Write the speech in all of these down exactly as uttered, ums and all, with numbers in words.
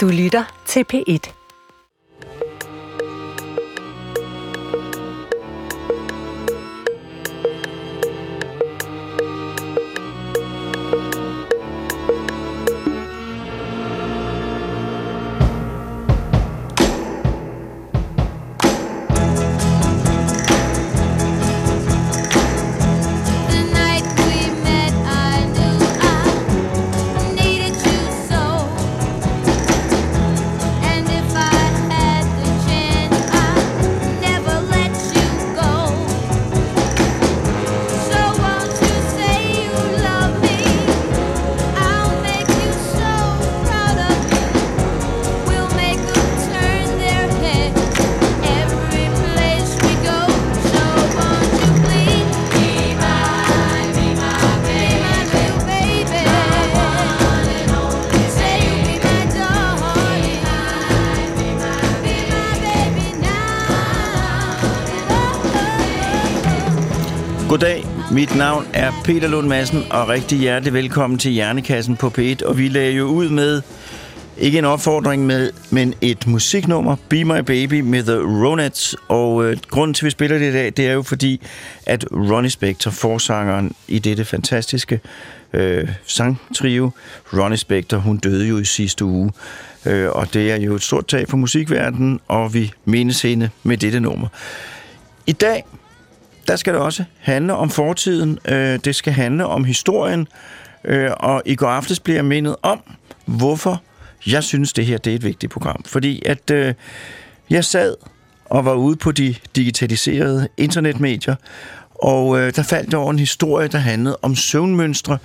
Du lytter til P et. Goddag, mit navn er Peter Lund Madsen, og rigtig hjertelig velkommen til Hjernekassen på P et. Og vi lagde jo ud med, ikke en opfordring med, men et musiknummer, Be My Baby med The Ronettes. Og øh, grunden til, vi spiller det i dag, det er jo fordi, at Ronnie Spector, forsangeren i dette fantastiske øh, sangtrio, Ronnie Spector, hun døde jo i sidste uge. Øh, og det er jo et stort tab for musikverdenen, og vi mindes hende med dette nummer. I dag... der skal det også handle om fortiden, det skal handle om historien, og i går aftes bliver jeg mindet om, hvorfor jeg synes, det her det er et vigtigt program. Fordi at jeg sad og var ude på de digitaliserede internetmedier, og der faldt over en historie, der handlede om søvnmønstre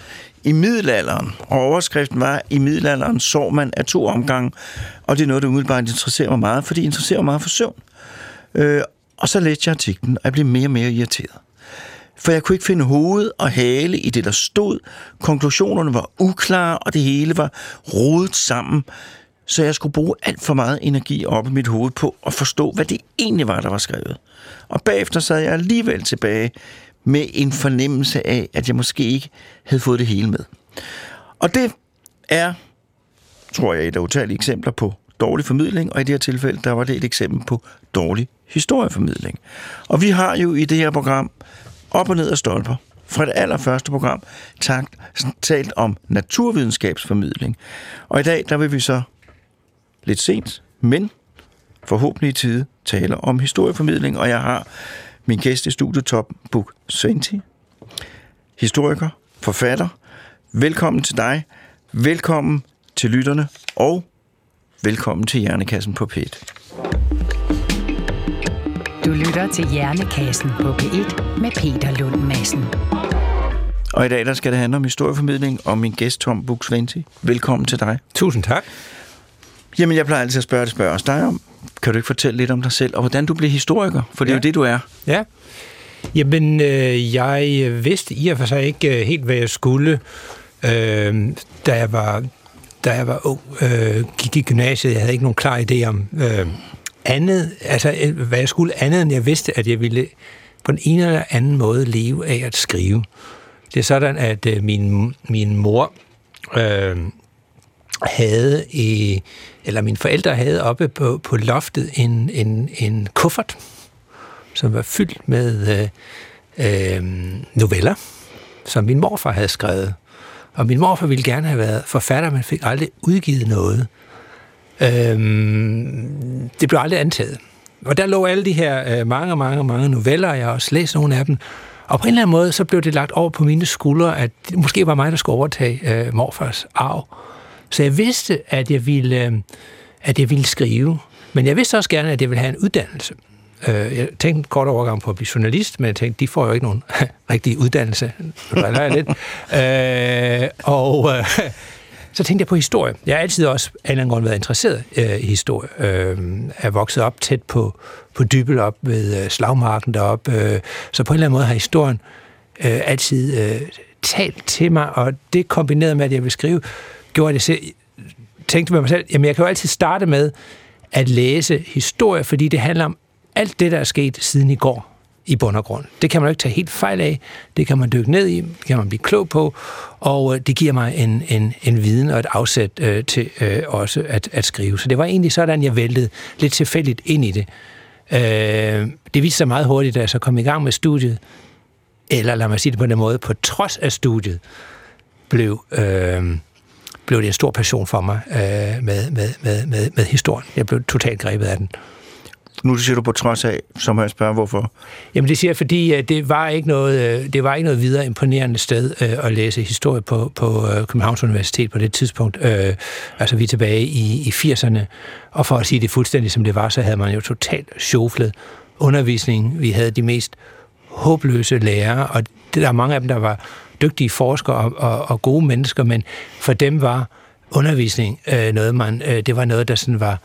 i middelalderen. Og overskriften var, i middelalderen sov man af to omgange, og det er noget, der umiddelbart interesserer mig meget, fordi det interesserer mig meget for søvn. Og så læste jeg artiklen, og jeg blev mere og mere irriteret. For jeg kunne ikke finde hoved og hale i det, der stod. Konklusionerne var uklare, og det hele var rodet sammen. Så jeg skulle bruge alt for meget energi op i mit hoved på at forstå, hvad det egentlig var, der var skrevet. Og bagefter sad jeg alligevel tilbage med en fornemmelse af, at jeg måske ikke havde fået det hele med. Og det er, tror jeg, et af utallige eksempler på dårlig formidling, og i det her tilfælde, der var det et eksempel på dårlig historieformidling. Og vi har jo i det her program op og ned af stolper, fra det allerførste program, talt om naturvidenskabsformidling. Og i dag, der vil vi så lidt sent, men forhåbentlig i tide, tale om historieformidling, og jeg har min gæst i studiet, Tom Buk-Swienty, historiker, forfatter. Velkommen til dig, velkommen til lytterne, og velkommen til Hjernekassen på P et. Du lytter til Hjernekassen på P et med Peter Lund Madsen. Og i dag der skal det handle om historieformidling og min gæst Tom Buk-Swienty. Velkommen til dig. Tusind tak. Jamen, jeg plejer altid at spørge, spørge os dig om. Kan du ikke fortælle lidt om dig selv, og hvordan du blev historiker? For det ja. er jo det, du er. Ja. Jamen, øh, jeg vidste i og for sig ikke helt, hvad jeg skulle, øh, da jeg var... da jeg var ung, øh, gik i gymnasiet. Jeg havde ikke nogen klar idé om øh, andet, altså hvad jeg skulle andet, end jeg vidste, at jeg ville på den ene eller anden måde leve af at skrive. Det er sådan, at øh, min, min mor øh, havde, i, eller mine forældre havde oppe på, på loftet en, en, en kuffert, som var fyldt med øh, øh, noveller, som min morfar havde skrevet. Og min morfar ville gerne have været forfatter, men fik aldrig udgivet noget. Øhm, det blev aldrig antaget. Og der lå alle de her øh, mange, mange, mange noveller, og jeg har også læst nogle af dem. Og på en eller anden måde, så blev det lagt over på mine skuldre, at det måske var mig, der skulle overtage øh, morfars arv. Så jeg vidste, at jeg ville, øh, at jeg ville skrive. Men jeg vidste også gerne, at jeg ville have en uddannelse. Jeg tænkte en kort overgang på at blive journalist, men jeg tænkte, de får jo ikke nogen rigtig uddannelse. Det lidt. Øh, og øh, så tænkte jeg på historie. Jeg har altid også af en eller anden grund været interesseret øh, i historie. Øh, jeg er vokset op tæt på, på Dybbel, op ved øh, slagmarken deroppe. Øh, så på en eller anden måde har historien øh, altid øh, talt til mig, og det kombineret med, at jeg vil skrive, gjorde det selv. Tænkte med mig selv, jamen jeg kan jo altid starte med at læse historie, fordi det handler om alt det, der er sket siden i går. i bund og grund. Det kan man jo ikke tage helt fejl af. Det kan man dykke ned i, det kan man blive klog på, og det giver mig en, en, en viden og et afsæt øh, til øh, også at, at skrive. Så det var egentlig sådan, jeg væltede lidt tilfældigt ind i det. Øh, det viste sig meget hurtigt, da jeg så kom i gang med studiet, eller lad mig sige det på den måde, på trods af studiet, blev, øh, blev det en stor passion for mig øh, med, med, med, med, med historien. Jeg blev totalt grebet af den. Nu siger du på trods af, som jeg spørger, hvorfor? Jamen det siger jeg, fordi det var ikke noget, det var ikke noget videre imponerende sted at læse historie på, på Københavns Universitet på det tidspunkt. Altså vi er tilbage i, i firserne, og for at sige det fuldstændig som det var, så havde man jo totalt sjoflet undervisning. Vi havde de mest håbløse lærere, og der er mange af dem, der var dygtige forskere og, og, og gode mennesker, men for dem var undervisning noget, man, det var noget, der sådan var...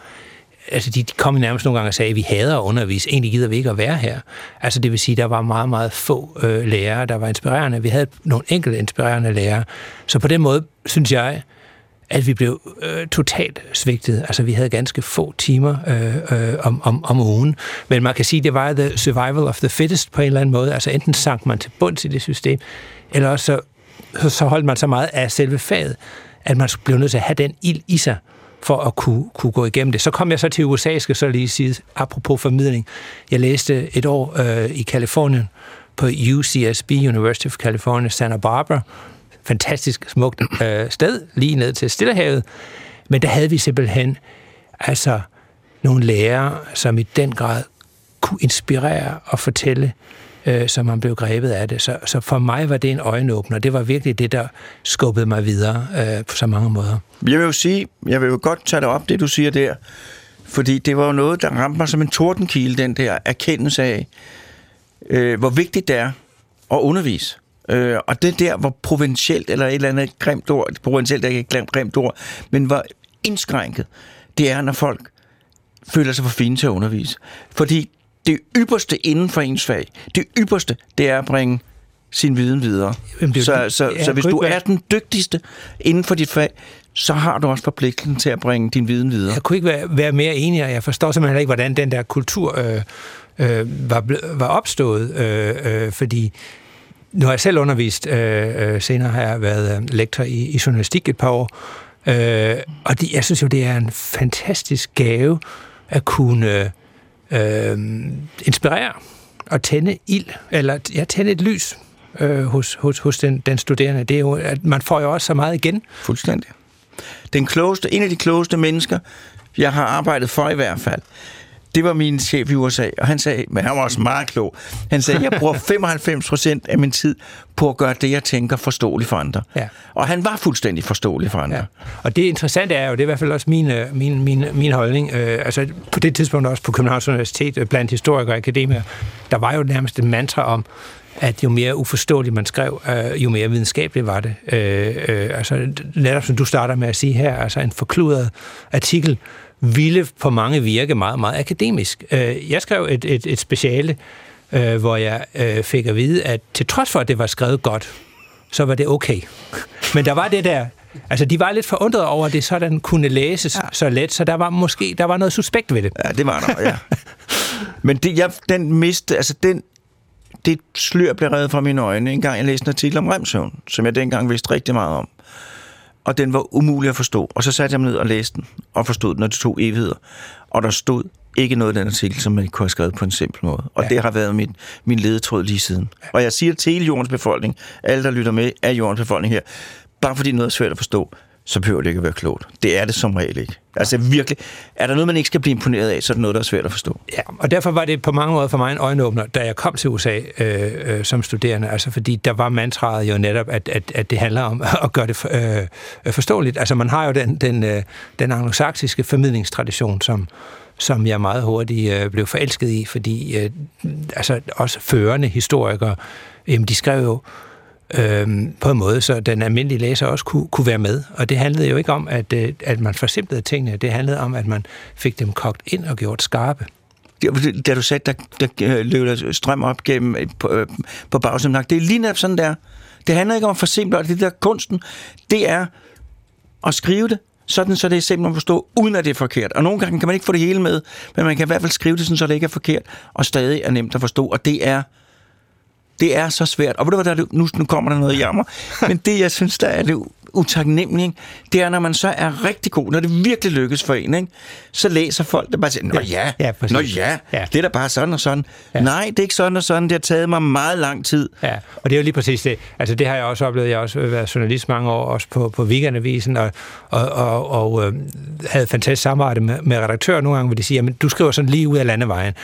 Altså, de kom nærmest nogle gange og sagde, at vi hader at undervise. Egentlig gider vi ikke at være her. Altså, det vil sige, at der var meget, meget få øh, lærere, der var inspirerende. Vi havde nogle enkelte inspirerende lærere. Så på den måde, synes jeg, at vi blev øh, totalt svigtet. Altså, vi havde ganske få timer øh, øh, om, om, om ugen. Men man kan sige, at det var the survival of the fittest på en eller anden måde. Altså, enten sank man til bunds i det system, eller også så, så holdt man så meget af selve faget, at man blev nødt til at have den ild i sig, for at kunne, kunne gå igennem det. Så kom jeg så til U S A, skal så lige sige, apropos formidling. Jeg læste et år øh, i Californien på U C S B, University of California, Santa Barbara. Fantastisk smukt øh, sted, lige ned til Stillehavet. Men der havde vi simpelthen altså nogle lærere, som i den grad kunne inspirere og fortælle, øh, så man blev grebet af det. Så, så for mig var det en øjenåbner. Det var virkelig det, der skubbede mig videre øh, på så mange måder. Jeg vil jo sige, jeg vil jo godt tage det op, det du siger der, fordi det var jo noget, der ramte mig som en tordenkile, den der erkendelse af, øh, hvor vigtigt det er at undervise. Øh, og det der, hvor provincielt, eller et eller andet grimt ord, provincielt er ikke et grimt, grimt ord, men hvor indskrænket det er, når folk føler sig for fine til at undervise. Fordi det ypperste inden for ens fag, det ypperste, det er at bringe sin viden videre. Jamen, det, så det, så, ja, så hvis du er den dygtigste inden for dit fag, så har du også forpligtelsen til at bringe din viden videre. Jeg kunne ikke være, være mere enig, og jeg forstår simpelthen ikke, hvordan den der kultur øh, øh, var, var opstået, øh, øh, fordi nu har jeg selv undervist, øh, senere har jeg været lektor i, i journalistik et par år, øh, og det, jeg synes jo, det er en fantastisk gave at kunne øh, inspirere og tænde ild, eller ja, tænde et lys øh, hos, hos, hos den, den studerende. Det er jo, at man får jo også så meget igen. Fuldstændig. Den klogeste, en af de klogeste mennesker, jeg har arbejdet for i hvert fald, det var min chef i U S A, og han sagde, men han var også meget klog, han sagde, jeg bruger femoghalvfems procent af min tid på at gøre det, jeg tænker, forståeligt for andre. Ja. Og han var fuldstændig forståelig for andre. Ja. Og det interessante er jo, det er i hvert fald også min, min, min, min holdning, øh, altså på det tidspunkt også på Københavns Universitet, blandt historikere og akademikere, der var jo nærmest en mantra om, at jo mere uforståeligt man skrev, øh, jo mere videnskabeligt var det. Øh, øh, altså, netop som du starter med at sige her, altså en forkludret artikel ville på mange virke meget, meget akademisk. Øh, jeg skrev et, et, et speciale, øh, hvor jeg øh, fik at vide, at til trods for, at det var skrevet godt, så var det okay. Men der var det der... Altså, de var lidt forundret over, at det sådan kunne læses ja. så let, så der var måske der var noget suspekt ved det. Ja, det var der, ja. Men det, jeg, den miste... Altså, den... Det slør blev reddet fra mine øjne, en gang jeg læste en artikel om Rimsøven, som jeg dengang vidste rigtig meget om. Og den var umulig at forstå. Og så satte jeg mig ned og læste den, og forstod den, og det tog evigheder. Og der stod ikke noget i den artikel, som man kunne have skrevet på en simpel måde. Og ja. det har været min, min ledetråd lige siden. Ja. Og jeg siger til hele jordens befolkning, alle der lytter med af jordens befolkning her, bare fordi noget er svært at forstå, så behøver det ikke at være klogt. Det er det som regel ikke. Altså virkelig, er der noget, man ikke skal blive imponeret af, så er det noget, der er svært at forstå. Ja, og derfor var det på mange måder for mig en øjenåbner, da jeg kom til U S A øh, øh, som studerende, altså fordi der var mantraet jo netop, at, at, at det handler om at gøre det øh, forståeligt. Altså man har jo den, den, øh, den anglosaksiske formidlingstradition, som, som jeg meget hurtigt øh, blev forelsket i, fordi øh, altså også førende historikere, øh, de skrev jo, Øhm, på en måde, så den almindelige læser også kunne, kunne være med. Og det handlede jo ikke om, at, at man forsimplede tingene. Det handlede om, at man fik dem kogt ind og gjort skarpe. Da du sagde, der, der løb der strøm op gennem på, på bagsemnak, det er lige netop sådan der. Det handler ikke om at forsimple, og det der kunsten, det er at skrive det, sådan så det er simpelthen at forstå, uden at det er forkert. Og nogle gange kan man ikke få det hele med, men man kan i hvert fald skrive det sådan, så det ikke er forkert, og stadig er nemt at forstå, og det er det er så svært. Og ved du hvad, der, nu, nu kommer der noget jammer, men det, jeg synes, der er det utaknemmeligt, det er, når man så er rigtig god, når det virkelig lykkes for en, ikke? Så læser folk, der bare siger, nå ja, ja, nå ja, ja, det er da bare sådan og sådan. Ja. Nej, det er ikke sådan og sådan, det har taget mig meget lang tid. Ja, og det er jo lige præcis det. Altså, det har jeg også oplevet. Jeg har også været journalist mange år, også på, på Weekendavisen, og, og, og, og øh, havde fantastisk samarbejde med, med redaktører nogle gange, hvor de siger, jamen, du skriver sådan lige ud af landevejen.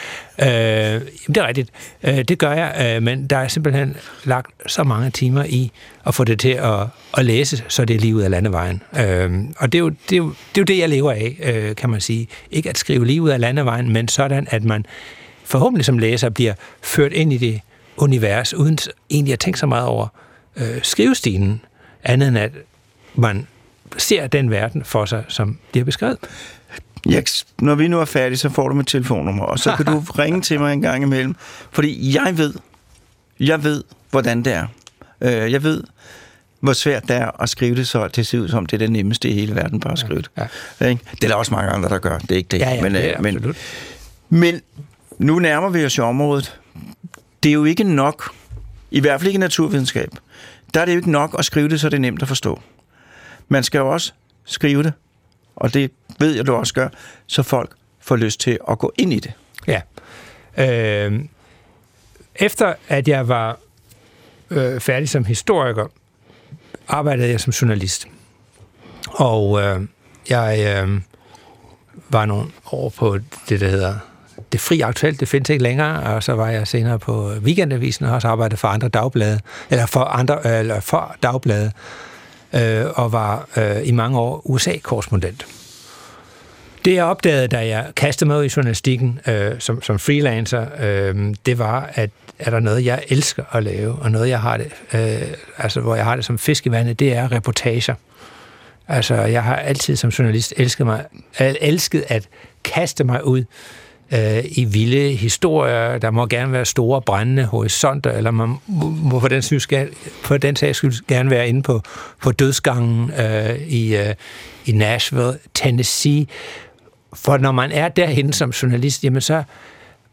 Øh, jamen, det er rigtigt. Øh, det gør jeg, øh, men der er simpelthen lagt så mange timer i at få det til at, at læse, så det er lige ud af landevejen. Øhm, og det er, jo, det, er jo, det er jo det, jeg lever af, øh, kan man sige. Ikke at skrive lige ud af landevejen, men sådan, at man forhåbentlig som læser bliver ført ind i det univers, uden egentlig at tænke så meget over øh, skrivestilen, andet end at man ser den verden for sig, som det er beskrevet. Jeg, når vi nu er færdige, så får du mit telefonnummer, og så kan du ringe til mig en gang imellem, fordi jeg ved, jeg ved, hvordan det er. Øh, jeg ved, hvor svært det er at skrive det, så det ser ud som, det er det nemmeste i hele verden, bare at skrive det. Ja, ja. Det er der også mange andre, der gør. Det er ikke det. Ja, ja, men, det er, men, men nu nærmer vi os jo området. Det er jo ikke nok, i hvert fald ikke i naturvidenskab, der er det jo ikke nok at skrive det, så det er nemt at forstå. Man skal jo også skrive det, og det ved jeg, du også gør, så folk får lyst til at gå ind i det. Ja. Øh, efter at jeg var øh, færdig som historiker, arbejdede jeg som journalist, og øh, jeg øh, var nogle år på det, der hedder Det Fri Aktuelt, det findes ikke længere, og så var jeg senere på Weekendavisen og også arbejdede for andre dagblade, eller for, andre, eller for dagblade, øh, og var øh, i mange år U S A-korrespondent. Det jeg opdagede, da jeg kastede mig ud i journalistikken øh, som, som freelancer, øh, det var, at er der noget, jeg elsker at lave, og noget, jeg har det, øh, altså, hvor jeg har det som fisk i vandet, det er reportager. Altså, jeg har altid som journalist elsket, mig, elsket at kaste mig ud øh, i vilde historier. Der må gerne være store brændende horisonter, eller man må for den, for den sags skyld gerne være inde på, på dødsgangen øh, i, øh, i Nashville, Tennessee. For når man er derhen som journalist, jamen så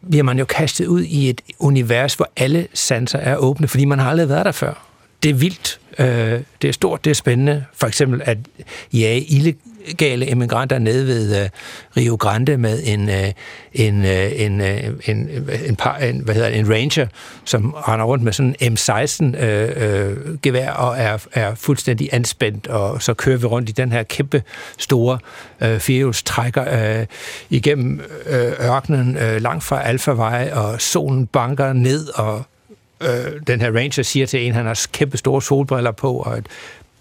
bliver man jo kastet ud i et univers, hvor alle sanser er åbne, fordi man har aldrig været der før. Det er vildt, øh, det er stort, det er spændende. For eksempel at jage illegale emigranter nede ved øh, Rio Grande med en, øh, en, øh, en, øh, en, en, par, en, hvad hedder det, en ranger, som render rundt med sådan en M seksten gevær øh, øh, og er, er fuldstændig anspændt, og så kører vi rundt i den her kæmpe store øh, firehjulstrækker øh, igennem øh, ørkenen, øh, langt fra alfavej, og solen banker ned, og den her ranger siger til en, han har kæmpe store solbriller på, og et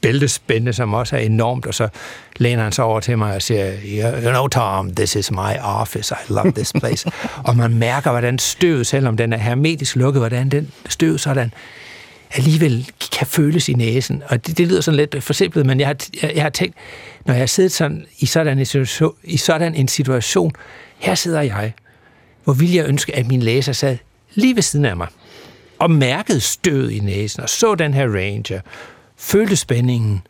bæltespænde, som også er enormt, og så læner han så over til mig og siger, you know, Tom, this is my office, I love this place. Og man mærker, hvordan støvet, selvom den er hermetisk lukket, hvordan den støv sådan alligevel kan føles i næsen. Og det, det lyder sådan lidt forsimplet, men jeg har, jeg, jeg har tænkt, når jeg sidder sådan i sådan en situation, i sådan en situation, her sidder jeg, hvor ville jeg ønske, at min læser sad lige ved siden af mig, og mærkede stød i næsen, og så den her ranger, følte spændingen.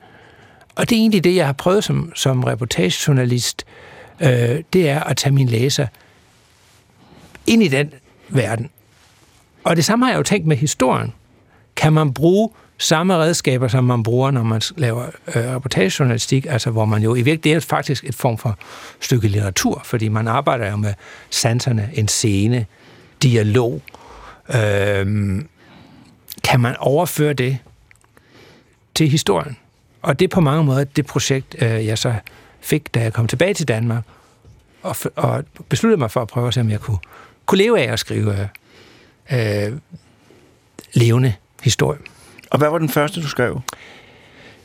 Og det er egentlig det, jeg har prøvet som, som reportagejournalist, øh, det er at tage min læser ind i den verden. Og det samme har jeg jo tænkt med historien. Kan man bruge samme redskaber, som man bruger, når man laver øh, reportagejournalistik, altså hvor man jo i virkeligheden, det er faktisk et form for stykke litteratur, fordi man arbejder jo med sanserne, en scene, dialog. Øhm, kan man overføre det til historien? Og det er på mange måder det projekt, øh, jeg så fik, da jeg kom tilbage til Danmark, og, f- og besluttede mig for at prøve at se, om jeg kunne, kunne leve af at skrive øh, øh, levende historie. Og hvad var den første, du skrev?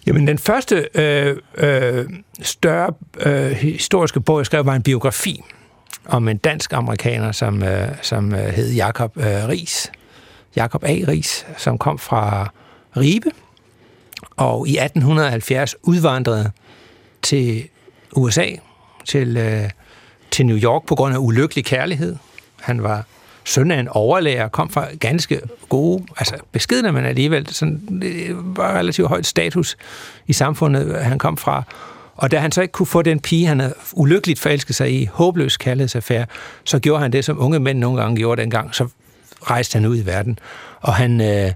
Jamen, den første øh, øh, større øh, historiske bog, jeg skrev, var en biografi om en dansk-amerikaner, som, øh, som hed Jacob øh, Riis. Jacob A. Riis, som kom fra Ribe, og i atten halvfjerds udvandrede til U S A, til, øh, til New York, på grund af ulykkelig kærlighed. Han var søn af en overlærer, og kom fra ganske gode, altså beskedne, men alligevel sådan, det var relativt højt status i samfundet, han kom fra. Og da han så ikke kunne få den pige, han havde ulykkeligt forelsket sig i, håbløst kærlighedsaffære, så gjorde han det, som unge mænd nogle gange gjorde dengang, så rejste han ud i verden. Og han, øh,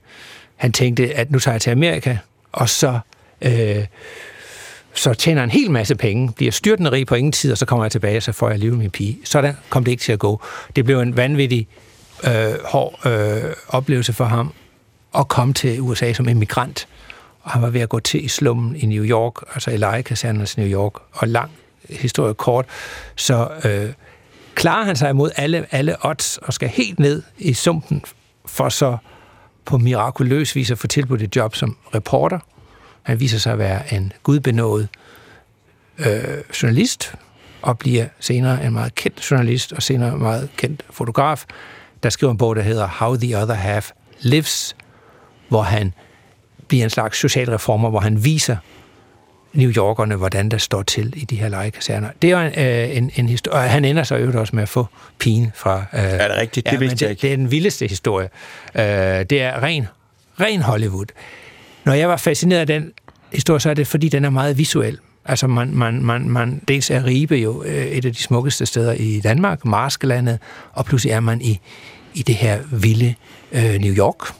han tænkte, at nu tager jeg til Amerika, og så, øh, så tjener en hel masse penge, bliver styrtende rig på ingen tid, og så kommer jeg tilbage, og så får jeg livet med min pige. Sådan kom det ikke til at gå. Det blev en vanvittig, øh, hård øh, oplevelse for ham at komme til U S A som immigrant. Og han var ved at gå til i slummen i New York, altså i legekasernes New York, og lang historie kort, så øh, klarer han sig imod alle, alle odds og skal helt ned i sumpen for så på mirakuløs vis at få tilbudt et job som reporter. Han viser sig at være en gudbenået øh, journalist og bliver senere en meget kendt journalist og senere en meget kendt fotograf, der skriver en bog, der hedder How the Other Half Lives, hvor han bliver en slags socialreformer, hvor han viser New Yorkerne, hvordan der står til i de her legekaserner. Det er en, øh, en, en historie, og han ender så øvrigt også med at få pigen fra... Øh, er det rigtigt? Det ja, vidste jeg det, ikke. Det er den vildeste historie. Øh, det er ren, ren Hollywood. Når jeg var fascineret af den historie, så er det, fordi den er meget visuel. Altså, man, man, man, man, dels er Ribe jo et af de smukkeste steder i Danmark, Marskelandet, og pludselig er man i, i det her vilde øh, New York.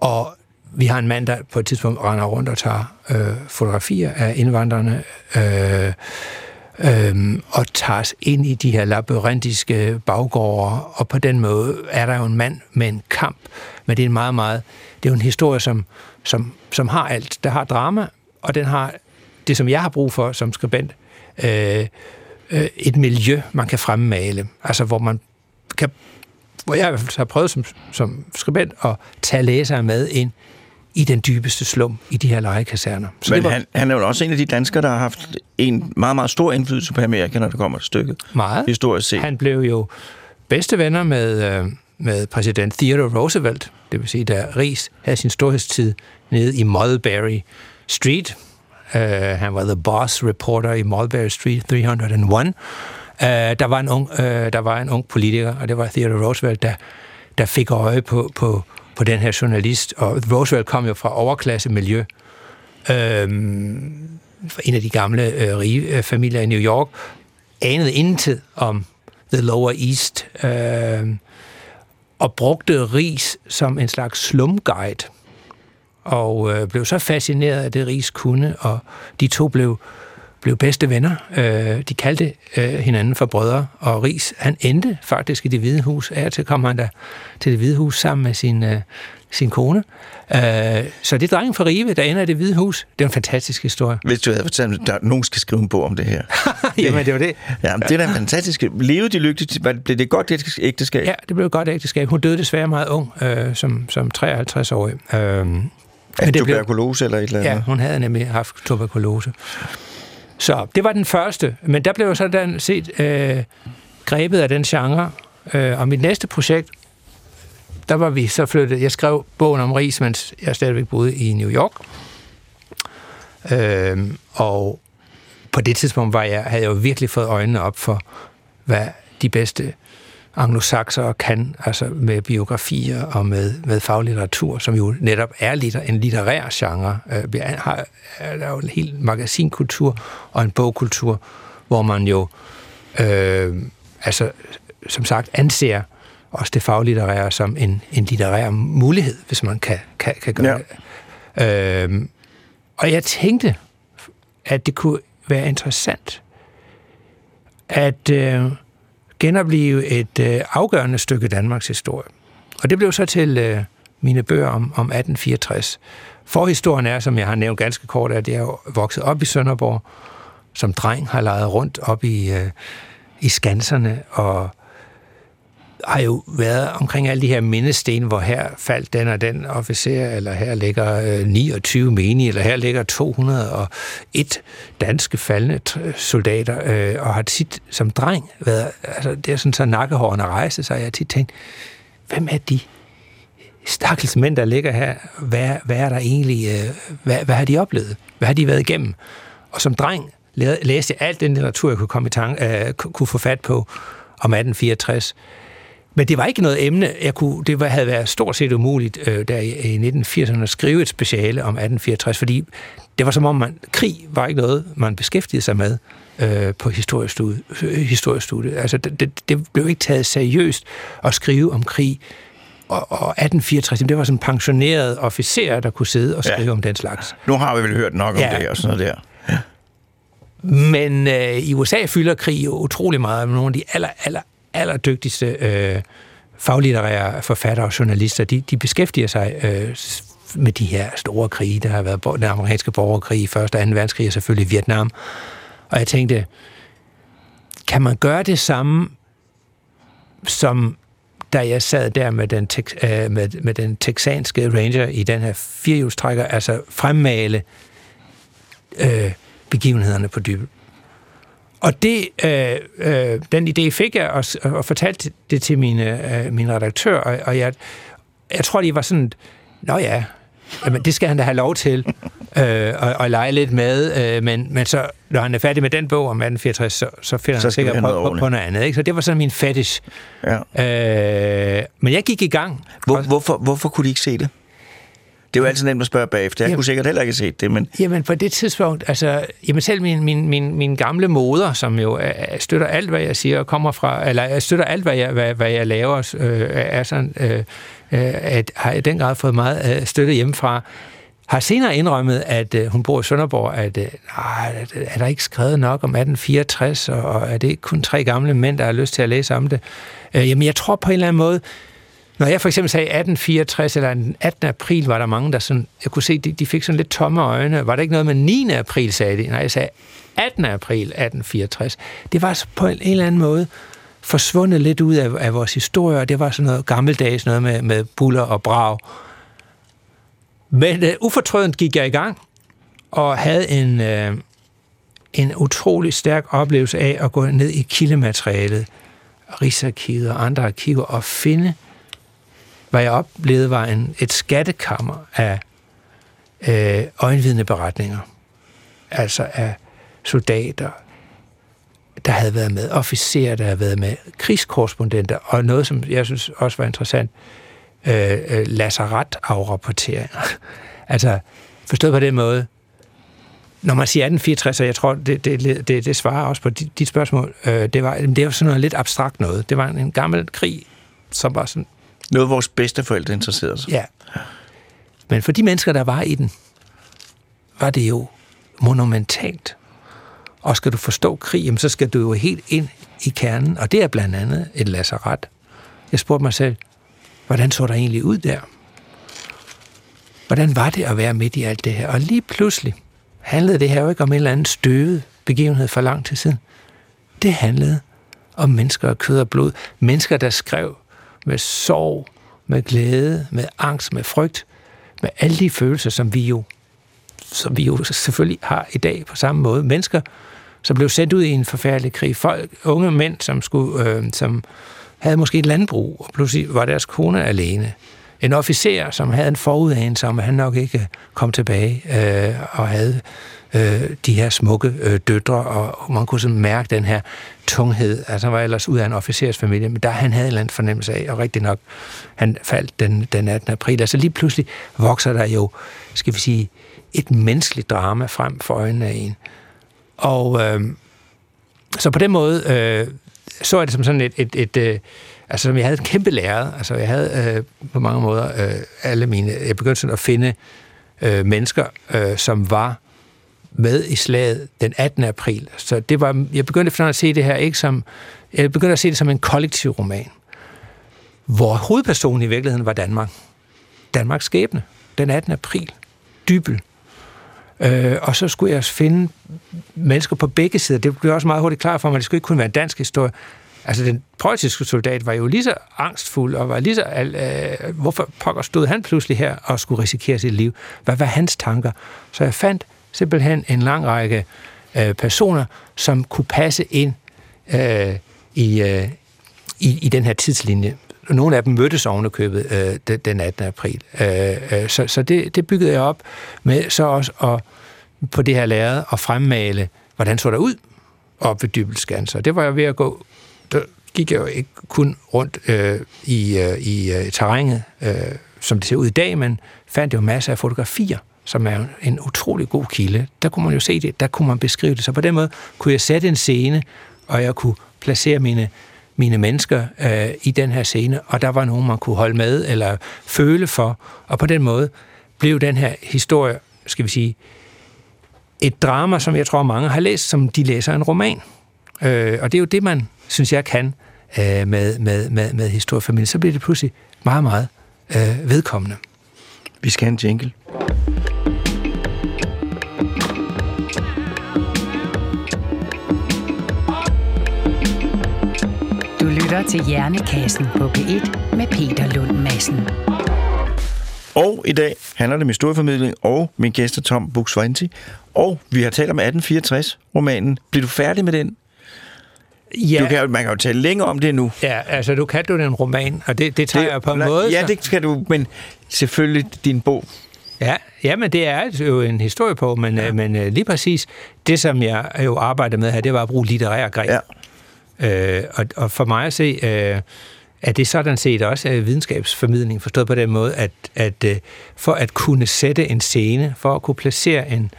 Og vi har en mand, der på et tidspunkt render rundt og tager øh, fotografier af indvandrerne øh, øh, og tager ind i de her labyrintiske baggårde, og på den måde er der jo en mand med en kamp. Men det er en meget, meget... Det er jo en historie, som, som, som har alt. Der har drama, og den har det, som jeg har brug for som skribent, øh, øh, et miljø, man kan fremmale. Altså, hvor man kan... Hvor jeg i hvert fald har prøvet som, som skribent at tage læsere med ind i den dybeste slum i de her legekaserner. Så Men var... han, han er jo også en af de danskere, der har haft en meget, meget stor indflydelse på Amerika, når det kommer til stykket. Meget. Historisk set. Han blev jo bedste venner med, med præsident Theodore Roosevelt, det vil sige, da Riis havde sin storhedstid nede i Mulberry Street. Uh, han var the boss reporter i Mulberry Street tre hundrede og en. Uh, der, var en ung, uh, der var en ung politiker, og det var Theodore Roosevelt, der, der fik øje på, på, på den her journalist. Og Roosevelt kom jo fra overklassemiljø. Uh, en af de gamle uh, rige uh, familier i New York anede intet om The Lower East, uh, og brugte Riis som en slags slumguide. Og uh, blev så fascineret af det, Riis kunne, og de to blev... blev bedste venner. Øh, de kaldte øh, hinanden for brødre, og Riis, han endte faktisk i Det Hvide Hus. Af og til kom han der til Det Hvide Hus sammen med sin, øh, sin kone. Øh, så det er drengen fra Ribe, der ender i Det Hvide Hus. Det er en fantastisk historie. Hvis du havde fortalt, at der, nogen skal skrive en bog om det her. Jamen, det var det. Jamen, det er da en fantastisk... Levede de lykkeligt? Blev det godt ægteskab? Ja, det blev godt ægteskab. Hun døde desværre meget ung, øh, som, som treoghalvtreds-årig. Øh, det tuberkulose blev... eller et eller andet? Ja, hun havde nemlig haft tuberkulose. Så det var den første, men der blev jeg sådan set øh, grebet af den genre. Øh, og mit næste projekt, der var vi så flyttet. Jeg skrev bogen om Riis, mens jeg stadigvæk boede i New York. Øh, og på det tidspunkt var jeg, havde jeg jo virkelig fået øjnene op for, hvad de bedste anglosaksere kan, altså med biografier og med, med faglitteratur, som jo netop er litter, en litterær genre. Vi har, der er jo en hel magasinkultur og en bogkultur, hvor man jo øh, altså som sagt anser også det faglitterære som en, en litterær mulighed, hvis man kan, kan, kan gøre ja. det. Øh, og jeg tænkte, at det kunne være interessant at øh, genopleve et øh, afgørende stykke Danmarks historie. Og det blev så til øh, mine bøger om, om atten fireogtres. Forhistorien er, som jeg har nævnt ganske kort, at jeg er vokset op i Sønderborg, som dreng har leget rundt op i, øh, i skanserne, og har jo været omkring alle de her mindesten, hvor her faldt den og den officer, eller her ligger øh, niogtyve menige, eller her ligger to hundrede og en danske faldne soldater, øh, og har tit som dreng været, altså det er sådan så nakkehårene rejse, så jeg har tit tænkt, hvem er de stakkels mænd, der ligger her? Hvad, hvad er der egentlig, øh, hvad, hvad har de oplevet? Hvad har de været igennem? Og som dreng læste jeg alt den litteratur, jeg kunne, komme i tanke, øh, kunne få fat på om atten fireogtres. Men det var ikke noget emne. Jeg kunne, det havde været stort set umuligt øh, der i, i nitten firserne at skrive et speciale om atten fireogtres, fordi Det var som om, man, krig var ikke noget, man beskæftigede sig med øh, på historiestudiet. historiestudiet. Altså, det, det blev ikke taget seriøst at skrive om krig. Og, og atten fireogtres, det var sådan pensionerede officerer, der kunne sidde og skrive ja. om den slags. Nu har vi vel hørt nok om ja. det og sådan noget der. Ja. Men øh, i U S A fylder krig utrolig meget med nogle af de aller, aller, aller dygtigste øh, faglitterære forfattere og journalister. De, de beskæftiger sig øh, med de her store krige, der har været den amerikanske borgerkrig, første og anden verdenskrig og selvfølgelig Vietnam. Og jeg tænkte, kan man gøre det samme, som da jeg sad der med den, tex, øh, med, med den texanske ranger i den her firehjulstrækker, altså fremmale øh, begivenhederne på dybden. Og det, øh, øh, den idé fik jeg, og, og fortalte det til mine, øh, min redaktør, og, og jeg, jeg tror, de var sådan, nå ja, jamen, det skal han da have lov til øh, og, og lege lidt med, øh, men, men så, når han er færdig med den bog om atten fireogtres, så, så finder så han sikkert på, på, på noget andet. Ikke? Så det var sådan min fetish. Ja. Øh, men jeg gik i gang. Hvor, og, hvorfor, hvorfor kunne de ikke se det? Det er jo altid nemt at spørge bagefter. Jeg jamen, kunne sikkert heller ikke se det, men... Jamen, på det tidspunkt, altså... Jamen, selv min, min, min, min gamle moder, som jo er, støtter alt, hvad jeg siger, og kommer fra... Eller støtter alt, hvad jeg, hvad, hvad jeg laver, øh, er sådan... Øh, at, har i den grad fået meget øh, støtte hjemmefra, har senere indrømmet, at øh, hun bor i Sønderborg, at øh, er der ikke skrevet nok om atten fireogtres, og, og er det ikke kun tre gamle mænd, der har lyst til at læse om det? Øh, jamen, jeg tror på en eller anden måde... Når jeg for eksempel sagde atten fireogtres, eller den attende april, var der mange, der sådan... Jeg kunne se, de, de fik sådan lidt tomme øjne. Var der ikke noget med niende april, sagde de? Nej, jeg sagde attende april atten fireogtres. Det var på en eller anden måde forsvundet lidt ud af, af vores historie, og det var sådan noget gammeldags, noget med, med buller og brag. Men uh, ufortrødent gik jeg i gang, og havde en, uh, en utrolig stærk oplevelse af at gå ned i kildematerialet, Rigsarkivet og andre arkiver, og finde... Hvad jeg oplevede var en, et skattekammer af øh, øjenvidende beretninger. Altså af soldater, der havde været med, officerer, der havde været med, krigskorrespondenter, og noget, som jeg synes også var interessant, øh, lazaret-afrapporteringer. Altså, forstået på den måde, når man siger atten fireogtres, og jeg tror, det, det, det, det svarer også på dit, dit spørgsmål, øh, det var det var sådan noget lidt abstrakt noget. Det var en, en gammel krig, som var sådan... Noget, vores bedsteforældre interesserede sig. Ja. Men for de mennesker, der var i den, var det jo monumentalt. Og skal du forstå krig, jamen, så skal du jo helt ind i kernen. Og det er blandt andet et lazaret. Jeg spurgte mig selv, hvordan så der egentlig ud der? Hvordan var det at være midt i alt det her? Og lige pludselig handlede det her jo ikke om en eller anden støvet begivenhed for lang tid siden. Det handlede om mennesker af kød og blod. Mennesker, der skrev med sorg, med glæde, med angst, med frygt, med alle de følelser, som vi jo, som vi jo selvfølgelig har i dag på samme måde. Mennesker, som blev sendt ud i en forfærdelig krig. Folk, unge mænd, som, skulle, øh, som havde måske et landbrug, og pludselig var deres kone alene. En officer, som havde en forudanelse om, at han nok ikke kom tilbage, øh, og havde øh, de her smukke øh, døtre, og man kunne sådan mærke den her tunghed. Altså, han var ellers ud af en officersfamilie, men der han havde en eller anden fornemmelse af, og rigtig nok, han faldt den, den attende april. Altså lige pludselig vokser der jo, skal vi sige, et menneskeligt drama frem for øjnene af en. Og øh, så på den måde øh, så er det som sådan et... et, et øh, Altså, som jeg havde et kæmpe lærer. Altså, jeg havde øh, på mange måder øh, alle mine... Jeg begyndte sådan at finde øh, mennesker, øh, som var med i slaget den attende april. Så det var... Jeg begyndte for at se det her ikke som... Jeg begyndte at se det som en kollektiv roman, hvor hovedpersonen i virkeligheden var Danmark. Danmarks skæbne. Den attende april. Dybbøl. Øh, og så skulle jeg også finde mennesker på begge sider. Det blev også meget hurtigt klart for mig, at det skulle ikke kun være en dansk historie. Altså, den preussiske soldat var jo lige så angstfuld, og var lige så... Øh, hvorfor pokker stod han pludselig her og skulle risikere sit liv? Hvad var hans tanker? Så jeg fandt simpelthen en lang række øh, personer, som kunne passe ind øh, i, øh, i, i den her tidslinje. Nogle af dem mødtes ovenikøbet øh, den attende april. Øh, øh, så så det, det byggede jeg op med så også at, på det her lærred og fremmale, hvordan så der ud op ved Dybbelskanser. Det var jeg ved at gå... Der gik jeg jo ikke kun rundt øh, i, øh, i terrænet, øh, som det ser ud i dag, men fandt jo masser af fotografier som er en utrolig god kilde, der kunne man jo se det, der kunne man beskrive det. Så på den måde kunne jeg sætte en scene, og jeg kunne placere mine, mine mennesker øh, i den her scene, og der var nogen, man kunne holde med eller føle for, og på den måde blev den her historie, skal vi sige, et drama, som jeg tror mange har læst, som de læser en roman. Øh, og det er jo det, man synes, jeg kan øh, med, med, med, med historiefamilien. Så bliver det pludselig meget, meget øh, vedkommende. Vi skal have en jingle. Du lytter til Hjernekassen på P et med Peter Lund Madsen. Og i dag handler det om historieformidling og min gæst er Tom Buk-Swienty. Og vi har talt om atten fireogtres-romanen. Bliver du færdig med den? Ja. Du kan, man kan jo tale længere om det nu. Ja, altså du kan du den roman, og det, det tager det, jeg på en nej, måde. Ja, så. Det kan du, men selvfølgelig din bog. Ja, ja, men det er jo en historie på, men, ja. men lige præcis det, som jeg jo arbejder med her, det var at bruge litterære greb. Ja. Øh, og, og for mig at se... Øh, at det sådan set også er videnskabsformidling, forstået på den måde, at, at for at kunne sætte en scene, for at kunne placere en,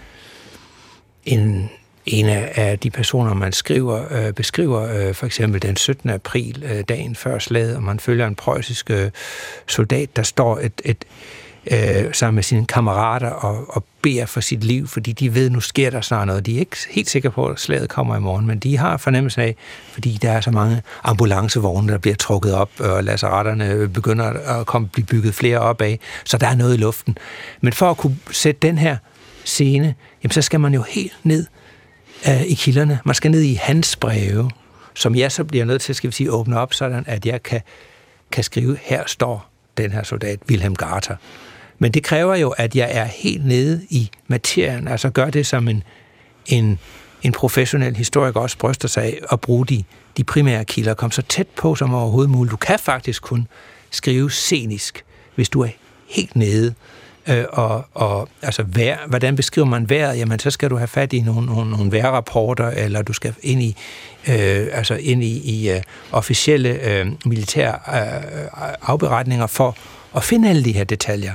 en, en af de personer, man skriver, beskriver for eksempel den syttende april, dagen før slaget, og man følger en preussisk soldat, der står et, et, øh, sammen med sine kammerater og, og beder for sit liv, fordi de ved, nu sker der snart noget. De er ikke helt sikre på, at slaget kommer i morgen, men de har fornemmelse af, fordi der er så mange ambulancevogne, der bliver trukket op, og lazaretterne begynder at komme, blive bygget flere op af, så der er noget i luften. Men for at kunne sætte den her scene, jamen, så skal man jo helt ned øh, i kilderne. Man skal ned i hans breve, som jeg så bliver nødt til, skal vi sige, åbne op, sådan at jeg kan, kan skrive, her står den her soldat, Wilhelm Garter. Men det kræver jo, at jeg er helt nede i materien, altså gør det som en, en, en professionel historiker også bryster sig af, at bruge de, de primære kilder, kom så tæt på som overhovedet muligt. Du kan faktisk kun skrive scenisk, hvis du er helt nede, øh, og, og altså vejr, hvordan beskriver man vejret? Jamen, så skal du have fat i nogle, nogle, nogle vejrrapporter, eller du skal ind i, øh, altså ind i, i øh, officielle øh, militære øh, afberetninger for at finde alle de her detaljer.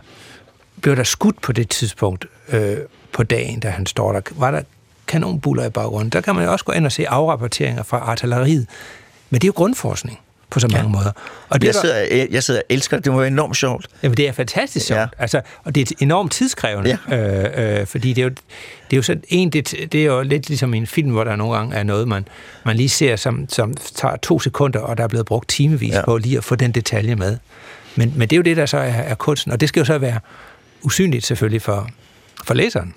Blev der skudt på det tidspunkt øh, på dagen, da han står der? Var der kanonbuller i baggrunden? Der kan man jo også gå ind og se afrapporteringer fra artilleriet. Men det er jo grundforskning på så mange ja. måder. Og det jeg, var, sidder, jeg, jeg sidder og elsker det. Det må være enormt sjovt. Jamen, det er fantastisk sjovt. Ja. Altså, og det er enormt tidskrævende. Ja. Øh, øh, fordi det er jo, det er jo sådan en, det, det er jo lidt ligesom en film, hvor der nogle gange er noget, man, man lige ser, som, som tager to sekunder, og der er blevet brugt timevis ja. på lige at få den detalje med. Men, men det er jo det, der så er, er kunsten. Og det skal jo så være usynligt selvfølgelig for, for læseren.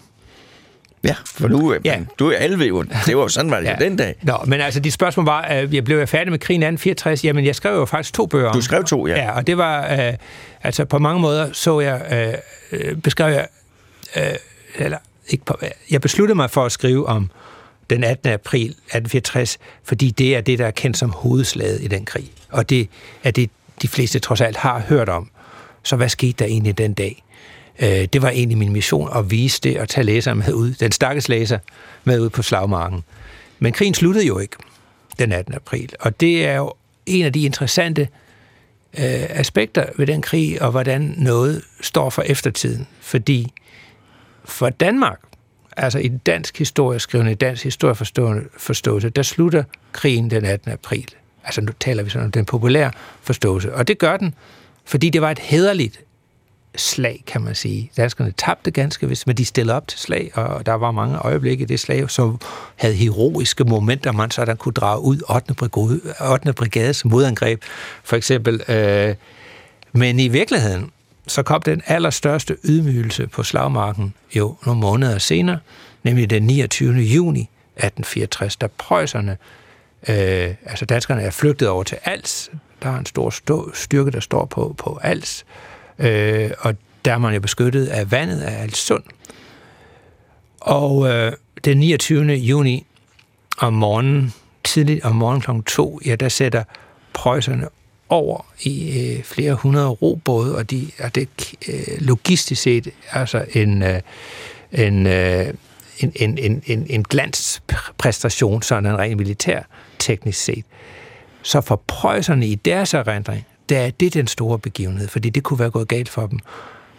Ja, for nu, ja. du er alvejund. Det var jo sådan, var det ja. den dag. Nå, men altså, dit spørgsmål var, øh, jeg blev jeg færdig med krigen nitten fireogtres? Jamen, jeg skrev jo faktisk to bøger. Du skrev to, ja. Ja, og det var, øh, altså på mange måder så jeg, øh, beskrev jeg, øh, eller ikke på, jeg besluttede mig for at skrive om den attende april atten fireogtres, fordi det er det, der er kendt som hovedslaget i den krig. Og det er det, de fleste trods alt har hørt om. Så hvad skete der egentlig den dag? Det var egentlig min mission at vise det og tage læser med ud, den stakkels læser med ud på slagmarken. Men krigen sluttede jo ikke den attende april, og det er jo en af de interessante øh, aspekter ved den krig, og hvordan noget står for eftertiden. Fordi for Danmark, altså i dansk historieskrivende, i dansk historieforståelse, der slutter krigen den attende april. Altså nu taler vi sådan om den populære forståelse, og det gør den, fordi det var et hæderligt slag, kan man sige. Danskerne tabte ganske vist, men de stillede op til slag, og der var mange øjeblikke i det slag, som havde heroiske momenter, man sådan kunne drage ud ottende brigades modangreb, for eksempel. Men i virkeligheden, så kom den allerstørste ydmygelse på slagmarken jo nogle måneder senere, nemlig den niogtyvende juni atten fireogtres, da preusserne, øh, altså danskerne er flygtet over til Als. Der er en stor styrke, der står på, på Als, Øh, og der er man jo beskyttet af vandet af Als Sund. Og øh, den niogtyvende juni om morgenen, tidligt om morgenen klokken to, ja, der sætter preusserne over i øh, flere hundrede robåde, og, de, og det øh, logistisk set altså en, øh, en, øh, en, en, en, en, en glanspræstation, sådan en rent militær teknisk set. Så for preusserne i deres erindring, der er det den store begivenhed, fordi det kunne være gået galt for dem.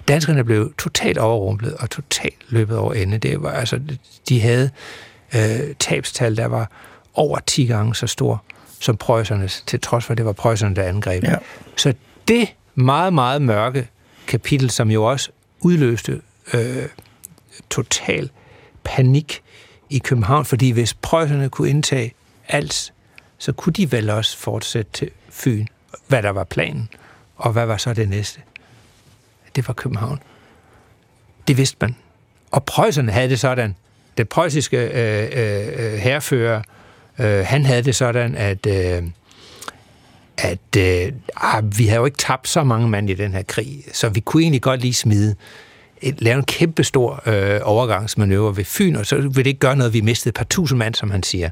Danskerne blev totalt overrumplet og totalt løbet over ende. Det var, altså, de havde øh, tabstal, der var over ti gange så stor som preussernes, til trods for, at det var preusserne, der angreb. Ja. Så det meget, meget mørke kapitel, som jo også udløste øh, total panik i København, fordi hvis preusserne kunne indtage Als, så kunne de vel også fortsætte til Fyn, hvad der var planen, og hvad var så det næste? Det var København. Det vidste man. Og preusserne havde det sådan. Den preussiske øh, øh, hærfører, øh, han havde det sådan, at, øh, at øh, ah, vi havde jo ikke tabt så mange mand i den her krig, så vi kunne egentlig godt lige smide, et, lave en kæmpe stor øh, overgangsmanøvre ved Fyn, og så ville det ikke gøre noget, vi mistede et par tusind mand, som han siger.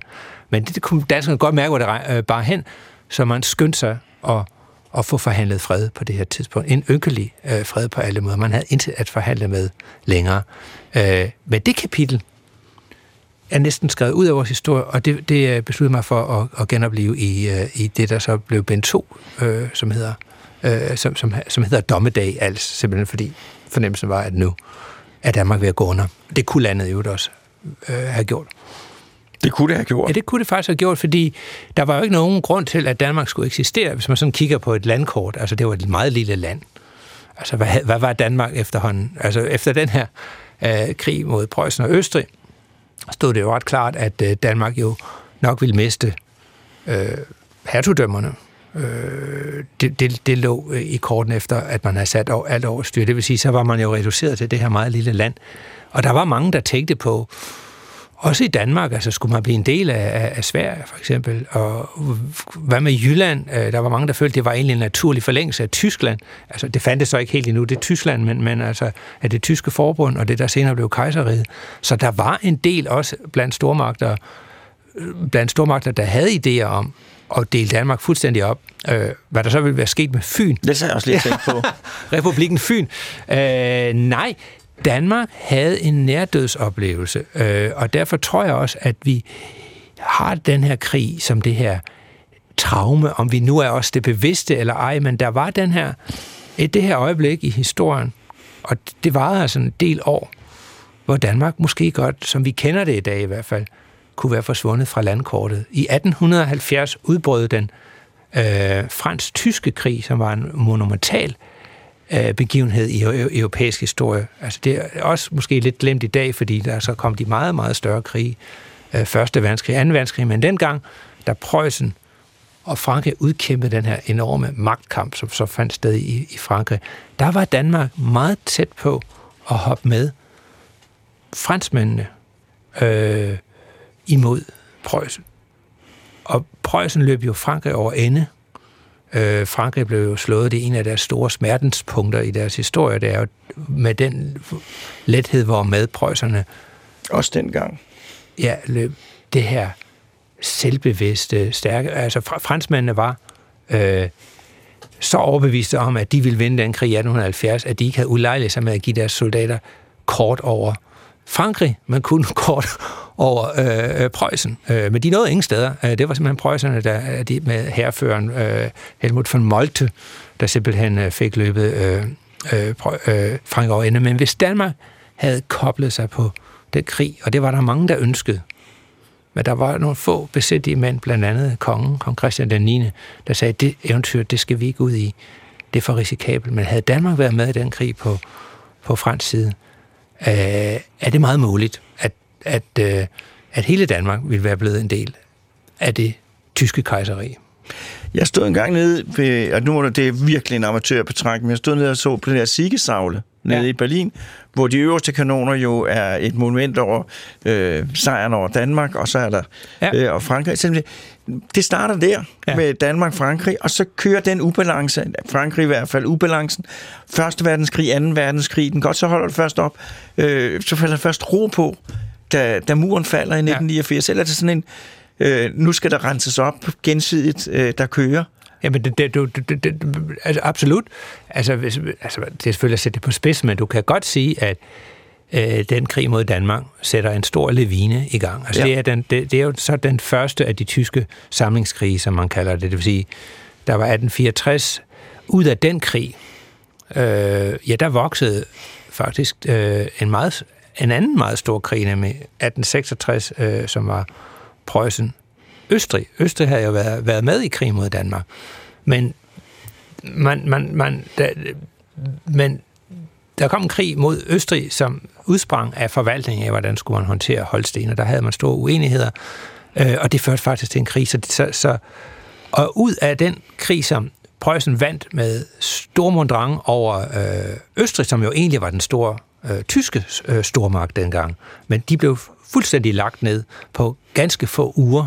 Men det, det kunne danskerne godt mærke, hvor det øh, bare hen, så man skyndte sig og og få forhandlet fred på det her tidspunkt. En ynkelig øh, fred på alle måder. Man havde intet at forhandle med længere. Øh, men det kapitel er næsten skrevet ud af vores historie, og det, det besluttede mig for at, at genopleve i, øh, i det, der så blev bind to, øh, som hedder øh, som, som, som hedder Dommedag, altså simpelthen fordi fornemmelsen var, at nu er Danmark ved at gå under. Det kunne landet jo også øh, have gjort. Det kunne det have gjort. Ja, det kunne det faktisk have gjort, fordi der var jo ikke nogen grund til, at Danmark skulle eksistere, hvis man sådan kigger på et landkort. Altså, det var et meget lille land. Altså, hvad, hvad var Danmark efterhånden? Altså, efter den her øh, krig mod Preussen og Østrig, stod det jo ret klart, at øh, Danmark jo nok ville miste øh, hertugdømmerne. Øh, det, det, det lå i korten efter, at man havde sat alt over styr. Det vil sige, så var man jo reduceret til det her meget lille land. Og der var mange, der tænkte på, også i Danmark, altså skulle man blive en del af, af Sverige, for eksempel. Og hvad med Jylland? Der var mange, der følte, det var egentlig en naturlig forlængelse af Tyskland. Altså, det fandtes så ikke helt endnu, det er Tyskland, men, men altså af det tyske forbund, og det, der senere blev kejserriget. Så der var en del også blandt stormagter, blandt stormagter, der havde idéer om at dele Danmark fuldstændig op. Hvad der så ville være sket med Fyn. Det sagde jeg også lige tænkt på. Republikken Fyn. Øh, nej, Danmark havde en nærdødsoplevelse, øh, og derfor tror jeg også, at vi har den her krig som det her traume, om vi nu er også det bevidste eller ej, men der var den her, et, det her øjeblik i historien, og det varede altså en del år, hvor Danmark måske godt, som vi kender det i dag i hvert fald, kunne være forsvundet fra landkortet. I atten halvfjerds udbrød den øh, fransk-tyske krig, som var en monumental begivenhed i europæisk historie. Altså det er også måske lidt glemt i dag, fordi der så kom de meget, meget større krige. Første verdenskrig, anden verdenskrig, men dengang, da Preussen og Frankrig udkæmpede den her enorme magtkamp, som så fandt sted i, i Frankrig, der var Danmark meget tæt på at hoppe med franskmændene øh, imod Preussen. Og Preussen løb jo Frankrig over ende. Øh, Frankrig blev jo slået, det er en af deres store smertenspunkter i deres historie, det er jo med den lethed, hvor med preusserne også dengang. Ja, løb det her selvbevidste, stærke, altså franskmændene var øh, så overbeviste om, at de ville vinde den krig i atten halvfjerds, at de ikke havde ulejligt sig med at give deres soldater kort over Frankrig, man kunne kort over øh, Preussen. Øh, men de nåede ingen steder. Øh, det var simpelthen preusserne, der de, med hærføreren øh, Helmut von Moltke, der simpelthen øh, fik løbet øh, øh, Frankrig over ende. Men hvis Danmark havde koblet sig på den krig, og det var der mange, der ønskede, men der var nogle få besættige mænd, blandt andet kongen, kong Christian den niende, der sagde, det eventyr, det skal vi ikke ud i. Det er for risikabelt. Men havde Danmark været med i den krig på, på fransk side, Uh, er det meget muligt, at, at, uh, at hele Danmark ville være blevet en del af det tyske kejseri. Jeg stod engang nede ved, og nu er det virkelig en amatørbetragtning, men jeg stod nede og så på den der Siegessäule nede ja. i Berlin, hvor de øverste kanoner jo er et monument over øh, sejren over Danmark, og så er der ja. øh, og Frankrig. Simpelthen. Det starter der ja. med Danmark-Frankrig, og så kører den ubalance, Frankrig i hvert fald, ubalancen, Første verdenskrig, Anden verdenskrig, den godt, så holder det først op, øh, så falder først ro på, da, da muren falder i nitten niogfirs, ja. eller til sådan en, øh, nu skal der renses op gensidigt, øh, der kører. Jamen, det, det, det, det, det, altså, absolut. Altså, hvis, altså, det er selvfølgelig at sætte det på spids, men du kan godt sige, at øh, den krig mod Danmark sætter en stor levine i gang. Altså, ja. det, er den, det, det er jo så den første af de tyske samlingskrige, som man kalder det. Det vil sige, der var atten fireogtres. Ud af den krig Øh, ja, der voksede faktisk øh, en, meget, en anden meget stor krig, nemlig atten seksogtres, øh, som var Preussen. Østrig. Østrig havde jo været, været med i krig mod Danmark. Men man, man, man, der, men der kom en krig mod Østrig, som udsprang af forvaltningen af, hvordan skulle man håndtere Holsten, og der havde man store uenigheder, øh, og det førte faktisk til en krig. Så, så, så, og ud af den krig, som Preussen vandt med stormondrang over øh, Østrig, som jo egentlig var den store øh, tyske øh, stormagt dengang, men de blev fuldstændig lagt ned på ganske få uger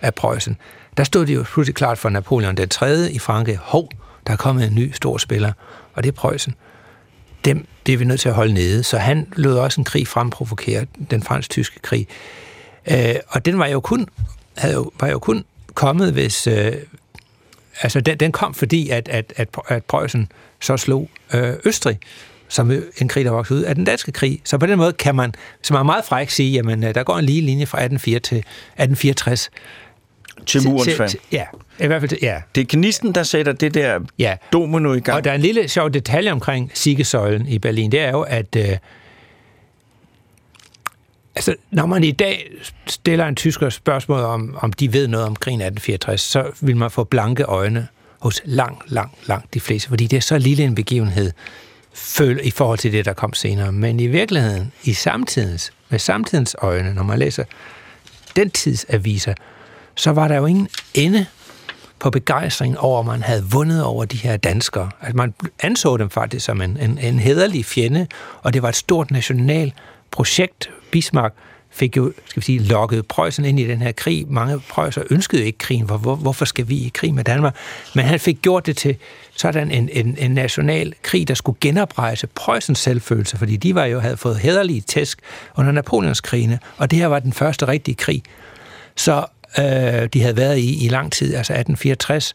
af Preussen. Der stod det jo pludselig klart for Napoleon den tredje i Frankrig, hov, der er kommet en ny stor spiller, og det er Preussen. Dem, det er vi nødt til at holde nede. Så han lod også en krig fremprovokere, den fransk-tyske krig. Øh, og den var jo kun, havde jo, var jo kun kommet, hvis... Øh, altså, den, den kom, fordi at, at, at, at Preussen så slog øh, Østrig, som en krig, der voksede ud af den danske krig. Så på den måde kan man, som er meget fræk, sige, jamen, der går en lige linje fra atten hundrede og fire til atten fireogtres. Til murens fald. Ja, i hvert fald til, ja. Det er gnisten, der sætter det der ja. domino i gang. Og der er en lille sjov detalje omkring Siegessäulen i Berlin. Det er jo, at øh, altså, når man i dag stiller en tysker spørgsmål om, om de ved noget om krigen atten fireogtres, så vil man få blanke øjne hos langt, langt, langt de fleste, fordi det er så lille en begivenhed føl, i forhold til det, der kom senere. Men i virkeligheden, i samtidens, med samtidens øjne, når man læser den tids aviser, så var der jo ingen ende på begejstringen over, at man havde vundet over de her danskere. Altså, man anså dem faktisk som en, en, en hæderlig fjende, og det var et stort nationalt projekt. Bismarck fik jo, skal vi sige, lokket Preussen ind i den her krig. Mange preusser ønskede ikke krigen. Hvor, hvorfor skal vi i krig med Danmark? Men han fik gjort det til sådan en, en, en national krig, der skulle genoprejse Preussens selvfølelse, fordi de var jo havde fået hæderlige tæsk under Napoleonskrigene, og det her var den første rigtige krig. Så de havde været i i lang tid, altså atten fireogtres.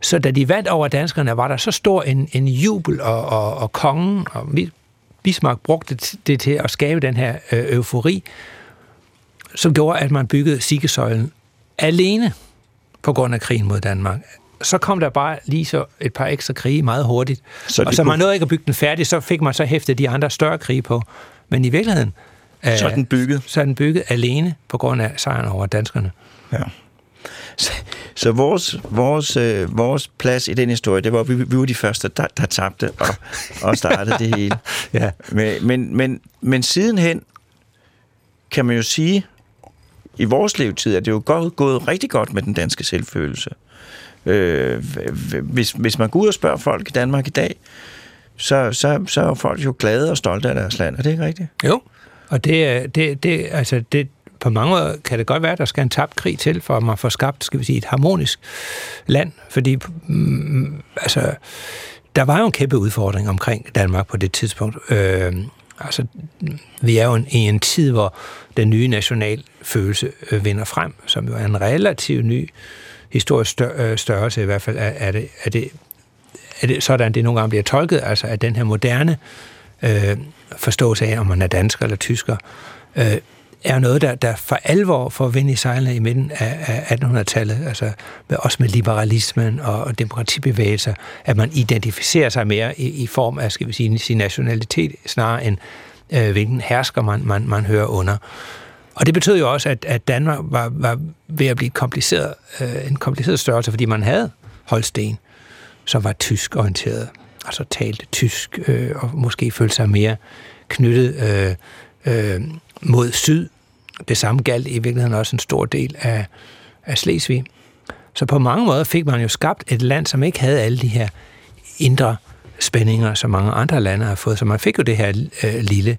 Så da de vandt over danskerne, var der så stor en, en jubel, og, og, og kongen, og Bismarck brugte det til at skabe den her eufori, som gjorde, at man byggede Siegessäulen alene på grund af krigen mod Danmark. Så kom der bare lige så et par ekstra krige meget hurtigt, så og så man kunne... nåede ikke at bygge den færdig, så fik man så hæftet de andre større krige på. Men i virkeligheden, så er den bygget. Så er den bygget alene på grund af sejren over danskerne. Ja. Så, så vores, vores, øh, vores plads i den historie, det var, vi, vi var de første, der, der tabte og, og startede det hele. Ja. Men, men, men, men sidenhen kan man jo sige, i vores levetid er det jo godt, gået rigtig godt med den danske selvfølelse. Øh, hvis, hvis man går ud og spørger folk i Danmark i dag, så, så, så er folk jo glade og stolte af deres land. Er det ikke rigtigt? Jo. Og det, det, det, altså det, på mange måder kan det godt være, at der skal en tabt krig til, for at man får skabt, skal vi sige, et harmonisk land. Fordi mm, altså, der var jo en kæmpe udfordring omkring Danmark på det tidspunkt. Øh, altså, vi er jo en, i en tid, hvor den nye nationalfølelse øh, vinder frem, som jo er en relativt ny historisk stør- størrelse, i hvert fald er, er, det, er, det, er det sådan, det nogle gange bliver tolket, altså at den her moderne Øh, forståelse af, om man er dansker eller tysker, øh, er noget, der, der for alvor får vind i sejlene i midten af, af attenhundredetallet, altså med, også med liberalismen og, og demokratibevægelser, at man identificerer sig mere i, i form af, skal vi sige, sin nationalitet, snarere end øh, hvilken hersker man, man, man hører under. Og det betød jo også, at, at Danmark var, var ved at blive kompliceret, øh, en kompliceret størrelse, fordi man havde Holsten, som var tysk orienteret. Altså talte tysk, øh, og måske følte sig mere knyttet øh, øh, mod syd. Det samme galt i virkeligheden også en stor del af, af Slesvig. Så på mange måder fik man jo skabt et land, som ikke havde alle de her indre spændinger, som mange andre lande har fået. Så man fik jo det her øh, lille,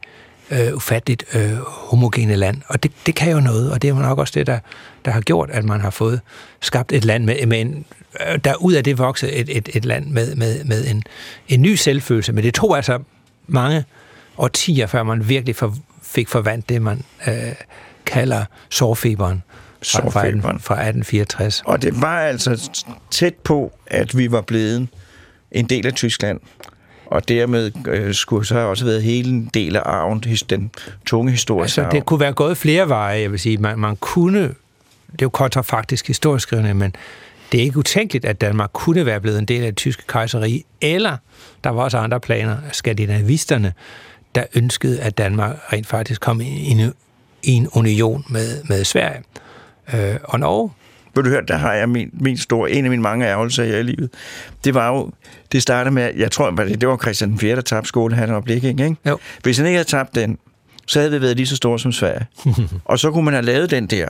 øh, ufatteligt øh, homogene land. Og det, det kan jo noget, og det er jo nok også det, der, der har gjort, at man har fået skabt et land med, med en... Der ud af det voksede et, et, et land med, med, med en, en ny selvfølelse. Men det tog altså mange årtier, før man virkelig for, fik forvandlet det, man øh, kalder sårfeberen fra, fra atten fireogtres. Og det var altså tæt på, at vi var blevet en del af Tyskland. Og dermed øh, skulle så også været hele en del af arven, den tunge historiske arv. Altså, det kunne være gået flere veje, jeg vil sige. Man, man kunne, det er jo kontrafaktisk historisk, men Det er ikke utænkeligt, at Danmark kunne være blevet en del af det tyske kejserrige, eller der var også andre planer af skandinavisterne, der ønskede, at Danmark rent faktisk kom i en union med, med Sverige øh, og Norge. Vil du høre, der har jeg min, min store, en af mine mange ærgelser i livet. Det var jo, det startede med, jeg tror, det var Christian den fjerde, der tabte skolehandlen og blik, ikke? Jo. Hvis han ikke havde tabt den, så havde vi været lige så store som Sverige. Og så kunne man have lavet den der,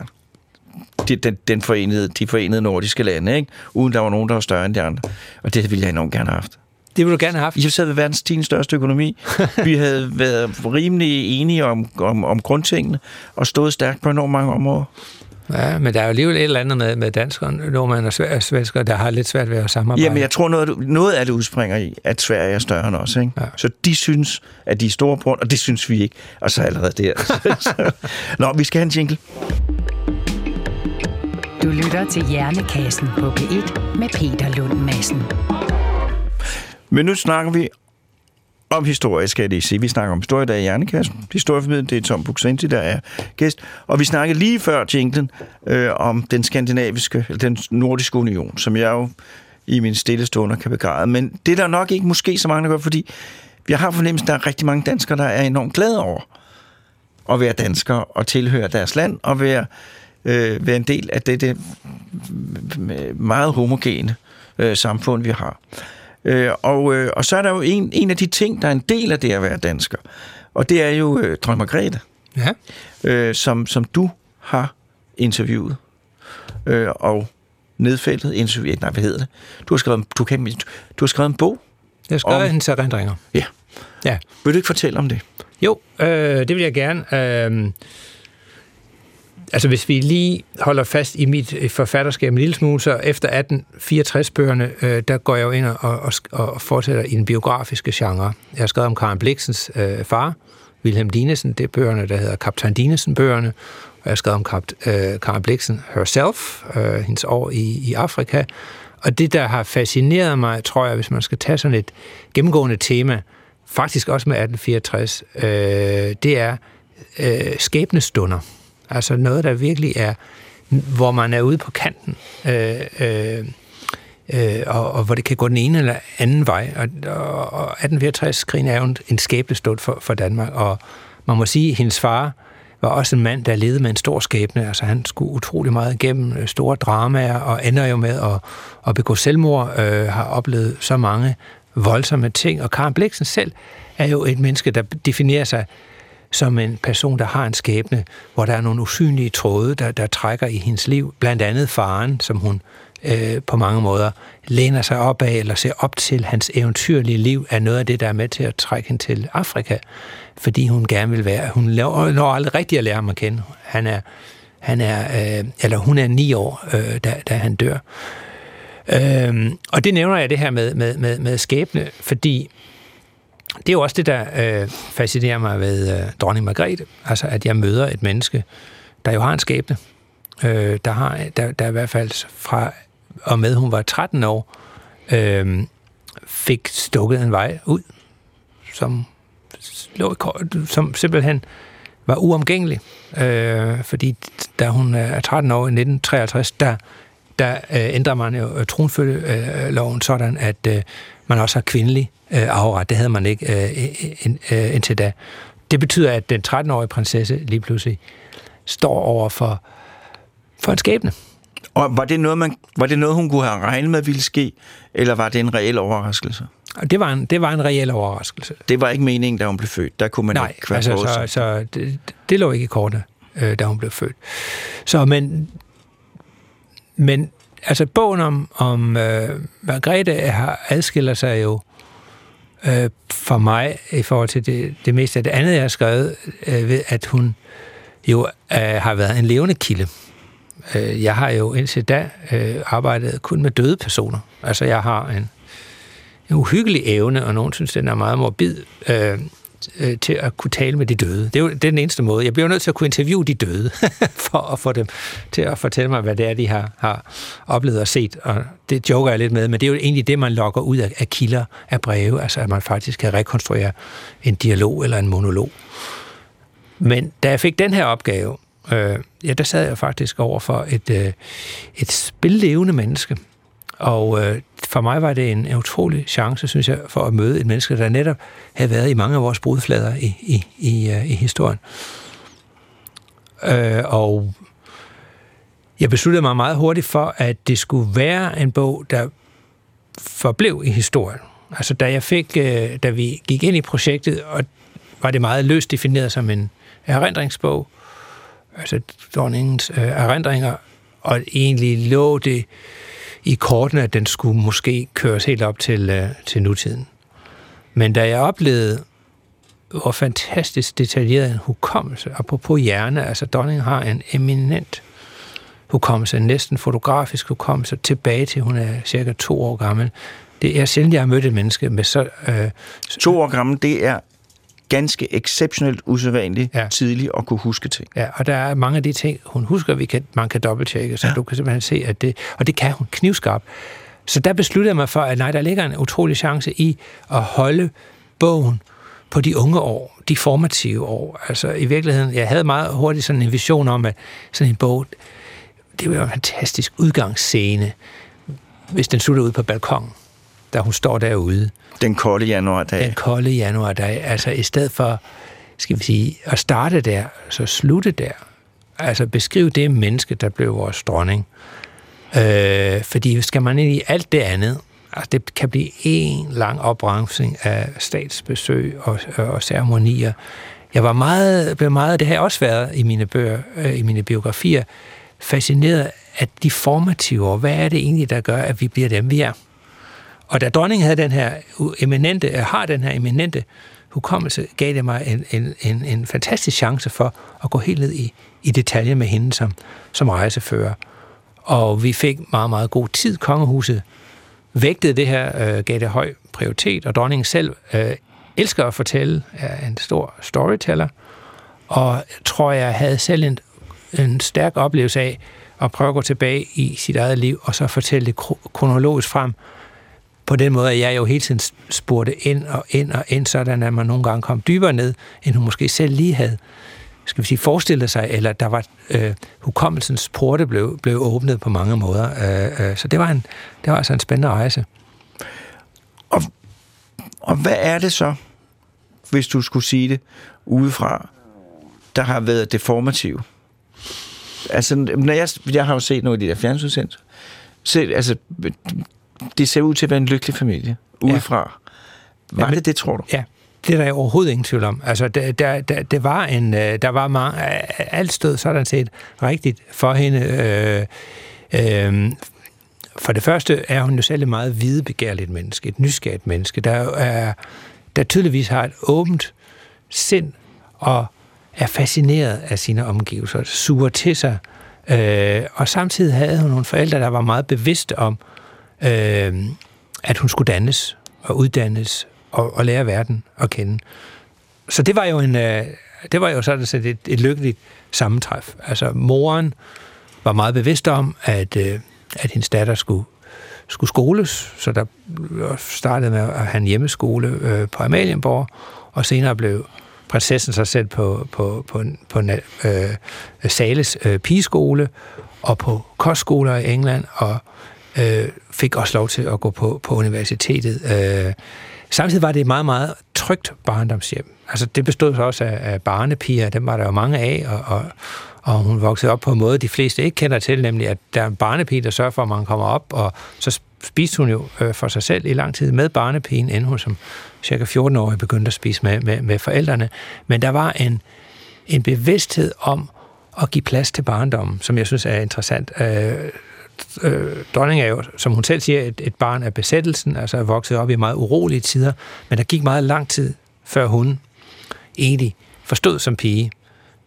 den, den forenede, de forenede nordiske lande, ikke? Uden der var nogen, der var større end de andre. Og det ville jeg enormt gerne have haft. Det ville du gerne have haft? Jeg sad ved verdens tiende største økonomi. Vi havde været rimelig enige om, om, om grundtingene, og stod stærkt på enormt mange områder. Ja, men der er jo alligevel et eller andet med, med danskere, nordmænd og svenskere, der har lidt svært ved at samarbejde. Jamen, jeg tror, noget, noget af det udspringer i, at Sverige er større end os, ikke? Ja. Så de synes, at de er store bror, og det synes vi ikke. Og så allerede der. Nå, vi skal have en jingle. Du lytter til Hjernekassen på P et med Peter Lund Madsen. Men nu snakker vi om historie, skal jeg lige sige. Vi snakker om historie, der er i Hjernekassen. Historieformidlen, det er Tom Buk-Swienty, der er gæst. Og vi snakkede lige før jinglen øh, om den skandinaviske, eller den nordiske union, som jeg jo i mine stille stunder kan begræde. Men det er der nok ikke måske så mange, der gør, fordi jeg har fornemmelsen, der er rigtig mange danskere, der er enormt glade over at være danskere og tilhøre deres land og være, øh, være en del af det, det meget homogene øh, samfund, vi har. Øh, og, øh, og så er der jo en, en af de ting, der er en del af det at være dansker. Og det er jo øh, Dronning Margrethe, ja. øh, som, som du har interviewet øh, og nedfældet. Interviewet, nej, hvad hedder det? Du har skrevet, du kan, du har skrevet en bog. Jeg har skrevet om hendes erindringer. Ja. ja. Vil du ikke fortælle om det? Jo, øh, det vil jeg gerne. Øh, altså hvis vi lige holder fast i mit forfatterskab en lille smule, så efter atten fireogtres-bøgerne, øh, der går jeg jo ind og, og, og fortsætter i den biografiske genre. Jeg har skrevet om Karen Blixens øh, far, Wilhelm Dinesen, det er bøgerne, der hedder Kaptajn Dinesen-bøgerne, og jeg har skrevet om Kap- øh, Karen Blixen herself, øh, hendes år i, i Afrika. Og det, der har fascineret mig, tror jeg, hvis man skal tage sådan et gennemgående tema, faktisk også med atten fireogtres, øh, det er øh, skæbnestunder. Altså noget, der virkelig er, hvor man er ude på kanten, øh, øh, øh, og, og hvor det kan gå den ene eller anden vej. Og, og, og atten fireogtres-krigen er jo en, en skæbnestund for, for Danmark, og man må sige, at hendes far var også en mand, der levede med en stor skæbne. Altså han skulle utrolig meget igennem store dramaer, og ender jo med at, at begå selvmord, øh, har oplevet så mange voldsomme ting. Og Karen Blixen selv er jo et menneske, der definerer sig som en person, der har en skæbne, hvor der er nogle usynlige tråde, der, der trækker i hendes liv. Blandt andet faren, som hun øh, på mange måder læner sig op af, eller ser op til. Hans eventyrlige liv er noget af det, der er med til at trække hende til Afrika, fordi hun gerne vil være. Hun laver, når aldrig rigtigt at lære ham at kende. Han er, han er, øh, eller hun er ni år, øh, da, da han dør. Øh, og det nævner jeg det her med, med, med, med skæbne, fordi det er jo også det, der øh, fascinerer mig ved øh, dronning Margrethe. Altså, at jeg møder et menneske, der jo har en skæbne. Øh, der, har, der, der i hvert fald fra og med, hun var tretten år, øh, fik stukket en vej ud, som, som simpelthen var uomgængelig. Øh, fordi da hun er tretten år i nitten treoghalvtreds, der, der øh, ændrer man jo tronfølgeloven sådan, at øh, man også har kvindelig afret. Det havde man ikke øh, indtil da. Det betyder, at den tretten-årige prinsesse lige pludselig står over for, for en skæbne. Og var det, noget, man, var det noget, hun kunne have regnet med ville ske, eller var det en reel overraskelse? Det var en, det var en reel overraskelse. Det var ikke meningen, da hun blev født. Der kunne man Nej, ikke altså, så, så det, det lå ikke i kortene, øh, da hun blev født. Så, men... men altså, bogen om, om øh, Margrethe har, adskiller sig jo øh, for mig i forhold til det, det meste af det andet, jeg har skrevet, øh, ved at hun jo øh, har været en levende kilde. Øh, jeg har jo indtil da øh, arbejdet kun med døde personer. Altså, jeg har en, en uhyggelig evne, og nogen synes, den er meget morbid, øh, øh, til at kunne tale med de døde. Det er jo det er den eneste måde. Jeg bliver nødt til at kunne interviewe de døde, for at få dem til at fortælle mig, hvad det er, de har, har oplevet og set. Og det joker jeg lidt med, men det er jo egentlig det, man lokker ud af, af kilder, af breve, altså at man faktisk kan rekonstruere en dialog eller en monolog. Men da jeg fik den her opgave, øh, ja, der sad jeg faktisk over for et, øh, et spillevende menneske, Og øh, for mig var det en, en utrolig chance, synes jeg, for at møde et menneske, der netop havde været i mange af vores brudflader i, i, i, øh, i historien. Øh, og jeg besluttede mig meget hurtigt for, at det skulle være en bog, der forblev i historien. Altså, da jeg fik, øh, da vi gik ind i projektet, og var det meget løst defineret som en erindringsbog, altså dronningens øh, erindringer, og egentlig lå det i kortene, at den skulle måske køres helt op til, øh, til nutiden. Men da jeg oplevede, hvor fantastisk detaljeret en hukommelse, apropos hjerne, altså dronningen har en eminent hukommelse, næsten fotografisk hukommelse, tilbage til hun er cirka to år gammel. Det er sjældent, jeg har mødt et menneske med så... Øh, to år gammel, det er ganske exceptionelt usædvanligt ja. tidligt at kunne huske ting. Ja, og der er mange af de ting, hun husker, vi kan, man kan dobbelttjekke, så ja. du kan simpelthen se, at det... Og det kan hun knivskarpt. Så der besluttede jeg mig for, at nej, der ligger en utrolig chance i at holde bogen på de unge år, de formative år. Altså i virkeligheden, jeg havde meget hurtigt sådan en vision om, at sådan en bog... Det var en fantastisk udgangsscene, hvis den slutter ud på balkonen, da hun står derude. Den kolde januardag. Den kolde januardag. Altså i stedet for, skal vi sige, at starte der, så slutte der. Altså beskriv det menneske, der blev vores dronning. Øh, fordi skal man ind i alt det andet, altså det kan blive en lang opremsning af statsbesøg og, og ceremonier. Jeg var meget, blev meget, det har jeg også været i mine bøger, øh, i mine biografier, fascineret af de formative år. Hvad er det egentlig, der gør, at vi bliver dem, vi er? Og da dronningen havde den her eminente, har den her eminente hukommelse, gav det mig en, en, en, en fantastisk chance for at gå helt ned i, i detaljer med hende som, som rejsefører. Og vi fik meget, meget god tid. Kongehuset vægtede det her, øh, gav det høj prioritet, og dronningen selv øh, elsker at fortælle, er en stor storyteller, og tror jeg havde selv en en stærk oplevelse af at prøve at gå tilbage i sit eget liv, og så fortælle det kronologisk frem. På den måde, at jeg jo hele tiden spurgte ind og ind og ind, sådan at man nogle gange kom dybere ned, end hun måske selv lige havde, skal vi sige, forestillet sig, eller der var øh, hukommelsens porte blev, blev åbnet på mange måder. Øh, øh, så det var, en, det var altså en spændende rejse. Og, og hvad er det så, hvis du skulle sige det udefra, der har været det formative? Altså, når jeg, jeg har jo set noget i de der fjernsynsendelser. Altså, det ser ud til at være en lykkelig familie udefra. Ja. Var ja, det det, tror du? Ja, det er der overhovedet ingen tvivl om. Altså, der, der, der, det var en, der var mange, alt stod sådan set rigtigt for hende. Øh, øh, for det første er hun jo selv et meget videbegærligt menneske, et nysgerrigt menneske, der, er, der tydeligvis har et åbent sind og er fascineret af sine omgivelser, suger til sig, øh, og samtidig havde hun nogle forældre, der var meget bevidste om, øh, at hun skulle dannes og uddannes og, og lære verden at kende. Så det var jo en, øh, det var jo sådan set et, et lykkeligt sammentræf. Altså moren var meget bevidst om, at øh, at hendes datter skulle skulle skoles, så der startede med at have en hjemmeskole øh, på Amalienborg, og senere blev prinsessen sig selv på, på, på, på, på øh, Sales øh, pigeskole og på kostskoler i England, og øh, fik også lov til at gå på, på universitetet. Øh, samtidig var det et meget, meget trygt barndomshjem. Altså, det bestod så også af, af barnepiger, dem var der jo mange af, og, og, og hun voksede op på en måde, de fleste ikke kender til, nemlig at der er en barnepige, der sørger for, at man kommer op, og så spiste hun jo øh, for sig selv i lang tid med barnepigen, inden hun som cirka fjorten-årig begyndte at spise med, med, med forældrene. Men der var en, en bevidsthed om at give plads til barndommen, som jeg synes er interessant. Øh, øh, dronningen er jo, som hun selv siger, et, et barn af besættelsen, altså er vokset op i meget urolige tider, men der gik meget lang tid, før hun egentlig forstod som pige,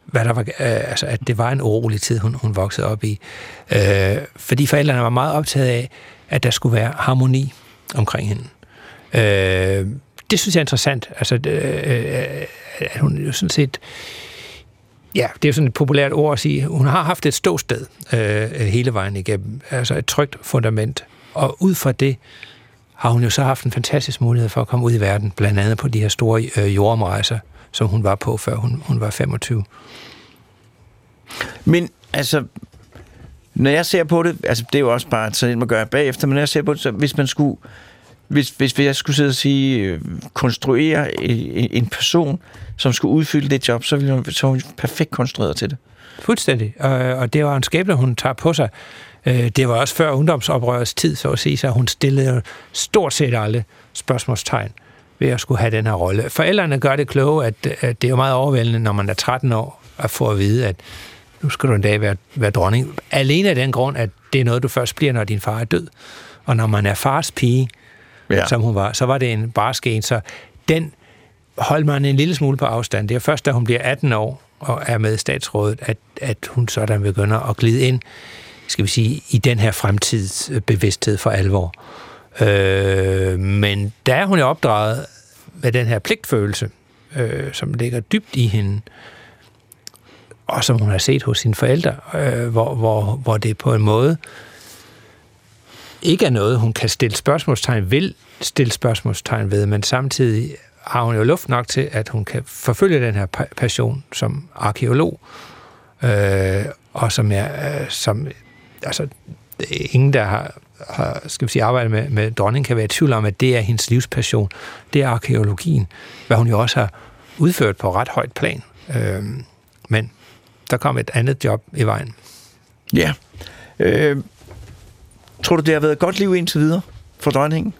hvad der var, øh, altså at det var en urolig tid, hun, hun voksede op i. Øh, fordi forældrene var meget optaget af, at der skulle være harmoni omkring hende. Øh, det synes jeg er interessant. Altså, øh, at hun jo sådan set... Ja, det er jo sådan et populært ord at sige. Hun har haft et ståsted øh, hele vejen igennem. Altså et trygt fundament. Og ud fra det har hun jo så haft en fantastisk mulighed for at komme ud i verden, blandt andet på de her store øh, jordomrejser, som hun var på, før hun, hun var femogtyve. Men altså... Når jeg ser på det, altså det er jo også bare sådan lidt, man gør bagefter, men når jeg ser på det, så hvis man skulle, hvis, hvis jeg skulle sidde og sige, konstruere en person, som skulle udfylde det job, så ville hun, så hun perfekt konstrueret til det. Fuldstændig, og, og det var en skæbne, hun tager på sig. Det var også før ungdomsoprørets tid, så at sige, så hun stillede stort set alle spørgsmålstegn ved at skulle have den her rolle. Forældrene gør det kloge, at, at det er jo meget overvældende, når man er tretten år, at få at vide, at nu skal du en dag være, være dronning. Alene af den grund, at det er noget, du først bliver, når din far er død. Og når man er fars pige, ja. Som hun var, så var det en barsk en. Så den holdt man en lille smule på afstand. Det er først, da hun bliver atten år og er med i statsrådet, at, at hun sådan begynder at glide ind, skal vi sige, i den her fremtidsbevidsthed for alvor. Øh, men der er hun jo opdraget med den her pligtfølelse, øh, som ligger dybt i hende, og som hun har set hos sine forældre, øh, hvor, hvor, hvor det på en måde ikke er noget, hun kan stille spørgsmålstegn, vil stille spørgsmålstegn ved, men samtidig har hun jo luft nok til, at hun kan forfølge den her passion som arkæolog, øh, og som er, øh, som, altså, ingen, der har, har skal vi sige, arbejdet med, med dronning, kan være i tvivl om, at det er hendes livspassion. Det er arkæologien, hvad hun jo også har udført på ret højt plan. Øh, men der kom et andet job i vejen. Ja. Øh, tror du, det har været et godt liv indtil videre for dronningen?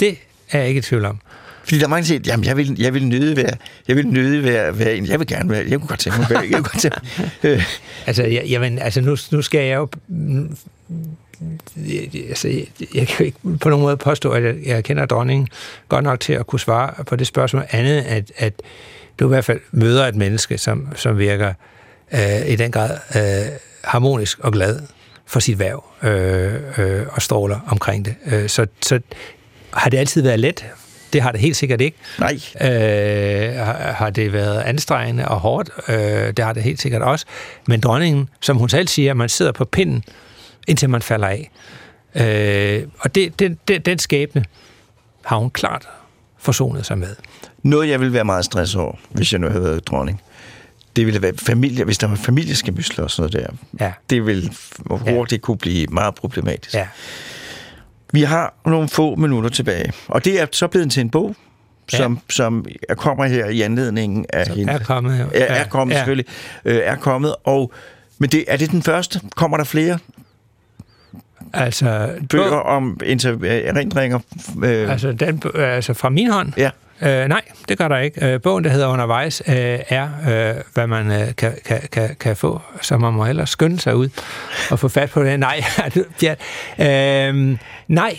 Det er jeg ikke i tvivl om. Fordi der er mange, der siger, jamen jeg vil, jeg vil nøde være, jeg vil nøde være, være en, jeg vil gerne være, jeg kunne godt tænke mig, jeg kunne godt tænke mig. altså, jeg, jamen, altså nu, nu skal jeg jo, altså, jeg, jeg kan jo ikke på nogen måde påstå, at jeg, jeg kender dronningen godt nok til at kunne svare på det spørgsmål, andet at, at du i hvert fald møder et menneske, som, som virker øh, i den grad øh, harmonisk og glad for sit værv, øh, øh, og stråler omkring det. Øh, så, så har det altid været let. Det har det helt sikkert ikke. Nej. Øh, har det været anstrengende og hårdt? Øh, det har det helt sikkert også. Men dronningen, som hun selv siger, man sidder på pinden, indtil man falder af. Øh, og det, det, det, den skæbne har hun klart forsonet sig med. Noget, jeg ville være meget stress over, hvis jeg nu havde været dronning, det ville være familie, hvis der var familieskemysler og sådan noget der. Ja. Det ville hurtigt, ja, kunne blive meget problematisk. Ja. Vi har nogle få minutter tilbage, og det er så blevet til en bog, ja, som, som kommer her i anledningen af som hende. Er kommet, ja. Er, er kommet, ja, selvfølgelig. Øh, er kommet, og, men det, er det den første? Kommer der flere? Altså, bøger bog, om erindringer? Øh. Altså, den, altså fra min hånd? Ja. Øh, nej, det gør der ikke. Bogen, der hedder Undervejs, øh, er, øh, hvad man øh, kan, kan, kan få, så man må hellere skynde sig ud og få fat på det. Nej, øh, nej.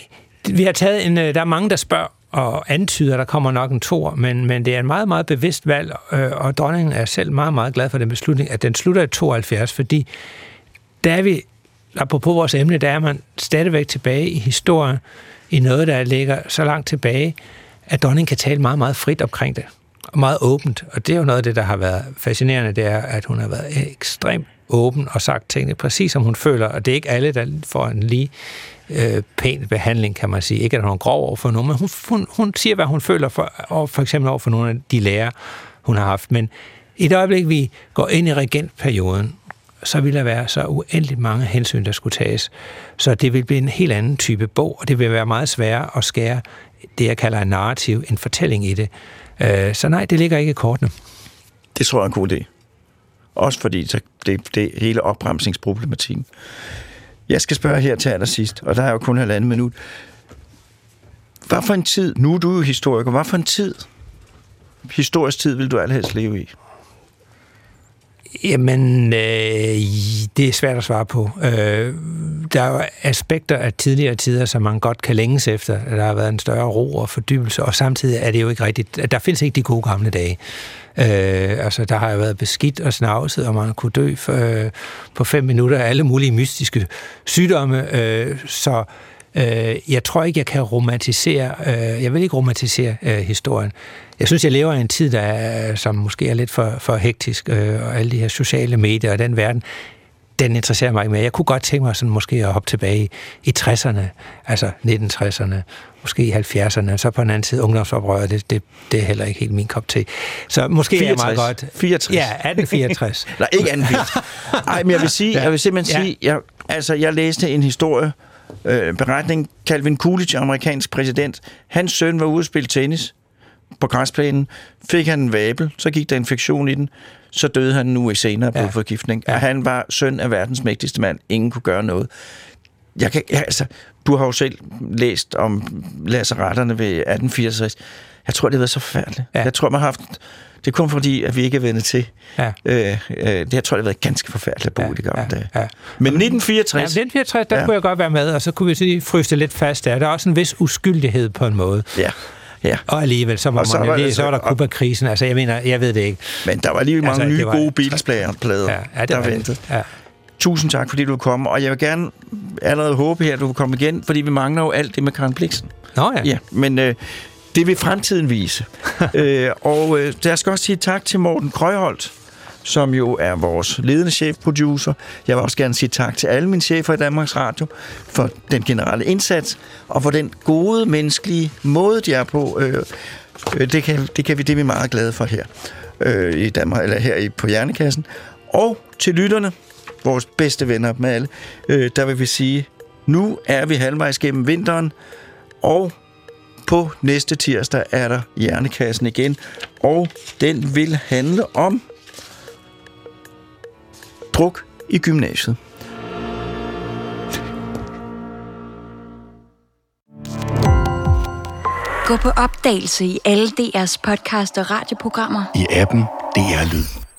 Vi har taget en, der er mange, der spørger og antyder, der kommer nok en tor, men, men det er en meget, meget bevidst valg, øh, og dronningen er selv meget, meget glad for den beslutning, at den slutter i tooghalvfjerds, fordi der er vi, apropos vores emne, der er man stadigvæk tilbage i historien, i noget, der ligger så langt tilbage, at dronningen kan tale meget, meget frit omkring det, og meget åbent. Og det er jo noget af det, der har været fascinerende, det er, at hun har været ekstremt åben og sagt tingene præcis, som hun føler, og det er ikke alle, der får en lige øh, pæn behandling, kan man sige. Ikke, at hun er grov over for nogen, men hun, hun, hun siger, hvad hun føler, for, og for eksempel over for nogle af de lærere, hun har haft. Men i det øjeblik, vi går ind i regentperioden, så ville der være så uendeligt mange hensyn, der skulle tages. Så det vil blive en helt anden type bog, og det vil være meget sværere at skære det, jeg kalder en narrativ, en fortælling i det. Øh, så nej, det ligger ikke i kortene. Det tror jeg er en god idé. Også fordi så det, det hele opbremsningsproblematikken. Jeg skal spørge her til allersidst, og der er jo kun halvanden minut. Hvad for en tid, nu er du jo historiker, hvad for en tid, historisk tid, vil du allerhelst leve i? Jamen, øh, det er svært at svare på. Øh, der er jo aspekter af tidligere tider, som man godt kan længes efter. Der har været en større ro og fordybelse, og samtidig er det jo ikke rigtigt. Der findes ikke de gode gamle dage. Øh, altså, der har jo været beskidt og snavset, og man kunne dø for, øh, på fem minutter af alle mulige mystiske sygdomme. Øh, så øh, jeg tror ikke, jeg kan romantisere. Øh, jeg vil ikke romantisere øh, historien. Jeg synes, jeg lever i en tid, der er, som måske er lidt for, for hektisk, øh, og alle de her sociale medier og den verden, den interesserer mig mere. Jeg kunne godt tænke mig sådan måske at hoppe tilbage i, i tresserne, altså nitten tresserne, måske i halvfjerdserne, så på den anden side ungdomsoprøret, det, det, det er heller ikke helt min kop til. Så måske fireogtres, er jeg meget godt... fireogtres. Ja, atten fireogtres. Nej, ikke atten fireogtres. Nej, men jeg vil, sige, jeg vil simpelthen ja. sige, jeg, altså jeg læste en historie, øh, beretning, Calvin Coolidge, amerikansk præsident, hans søn var ude at spille tennis på græsplænen, fik han en vabel, så gik der infektion i den, så døde han en uge senere af blodforgiftning. Ja. Ja. Og han var søn af verdens mægtigste mand. Ingen kunne gøre noget. Jeg kan, jeg, altså, du har jo selv læst om lazaretterne ved atten fireogtres. Jeg tror, det har været så forfærdeligt. Ja. Jeg tror, man har haft... Det er kun fordi, at vi ikke er vendet til. Ja. Øh, øh, det jeg tror, det har været ganske forfærdeligt at bo ja, i de gamle ja, dage. Ja. Men nitten fireogtres... Ja, nitten fireogtres, der ja. kunne jeg godt være med, og så kunne vi fryste lidt fast der. Der er også en vis uskyldighed på en måde. Ja. Ja. Og alligevel, så var, og så man, var, det, så var der Kuba-krisen. Altså, jeg mener, jeg ved det ikke. Men der var alligevel mange altså, nye, var, gode Beatles-plader, ja, ja, der ventede. Ja. Tusind tak, fordi du kom. Og jeg vil gerne allerede håbe her, at du vil komme igen, fordi vi mangler jo alt det med Karen Blixen. Nå ja. ja men øh, det vil fremtiden vise. øh, og øh, jeg skal også sige tak til Morten Krøjholdt, som jo er vores ledende chefproducer. Jeg vil også gerne sige tak til alle mine chefer i Danmarks Radio for den generelle indsats, og for den gode, menneskelige måde, de er på. Øh, det, kan, det kan vi, det er vi meget glade for her øh, i Danmark, eller her på Hjernekassen. Og til lytterne, vores bedste venner med alle, øh, der vil vi sige, nu er vi halvvejs gennem vinteren, og på næste tirsdag er der Hjernekassen igen, og den vil handle om druk i gymnasiet. Gå på opdagelse i alle D R's podcast og radioprogrammer i appen D R Lyd.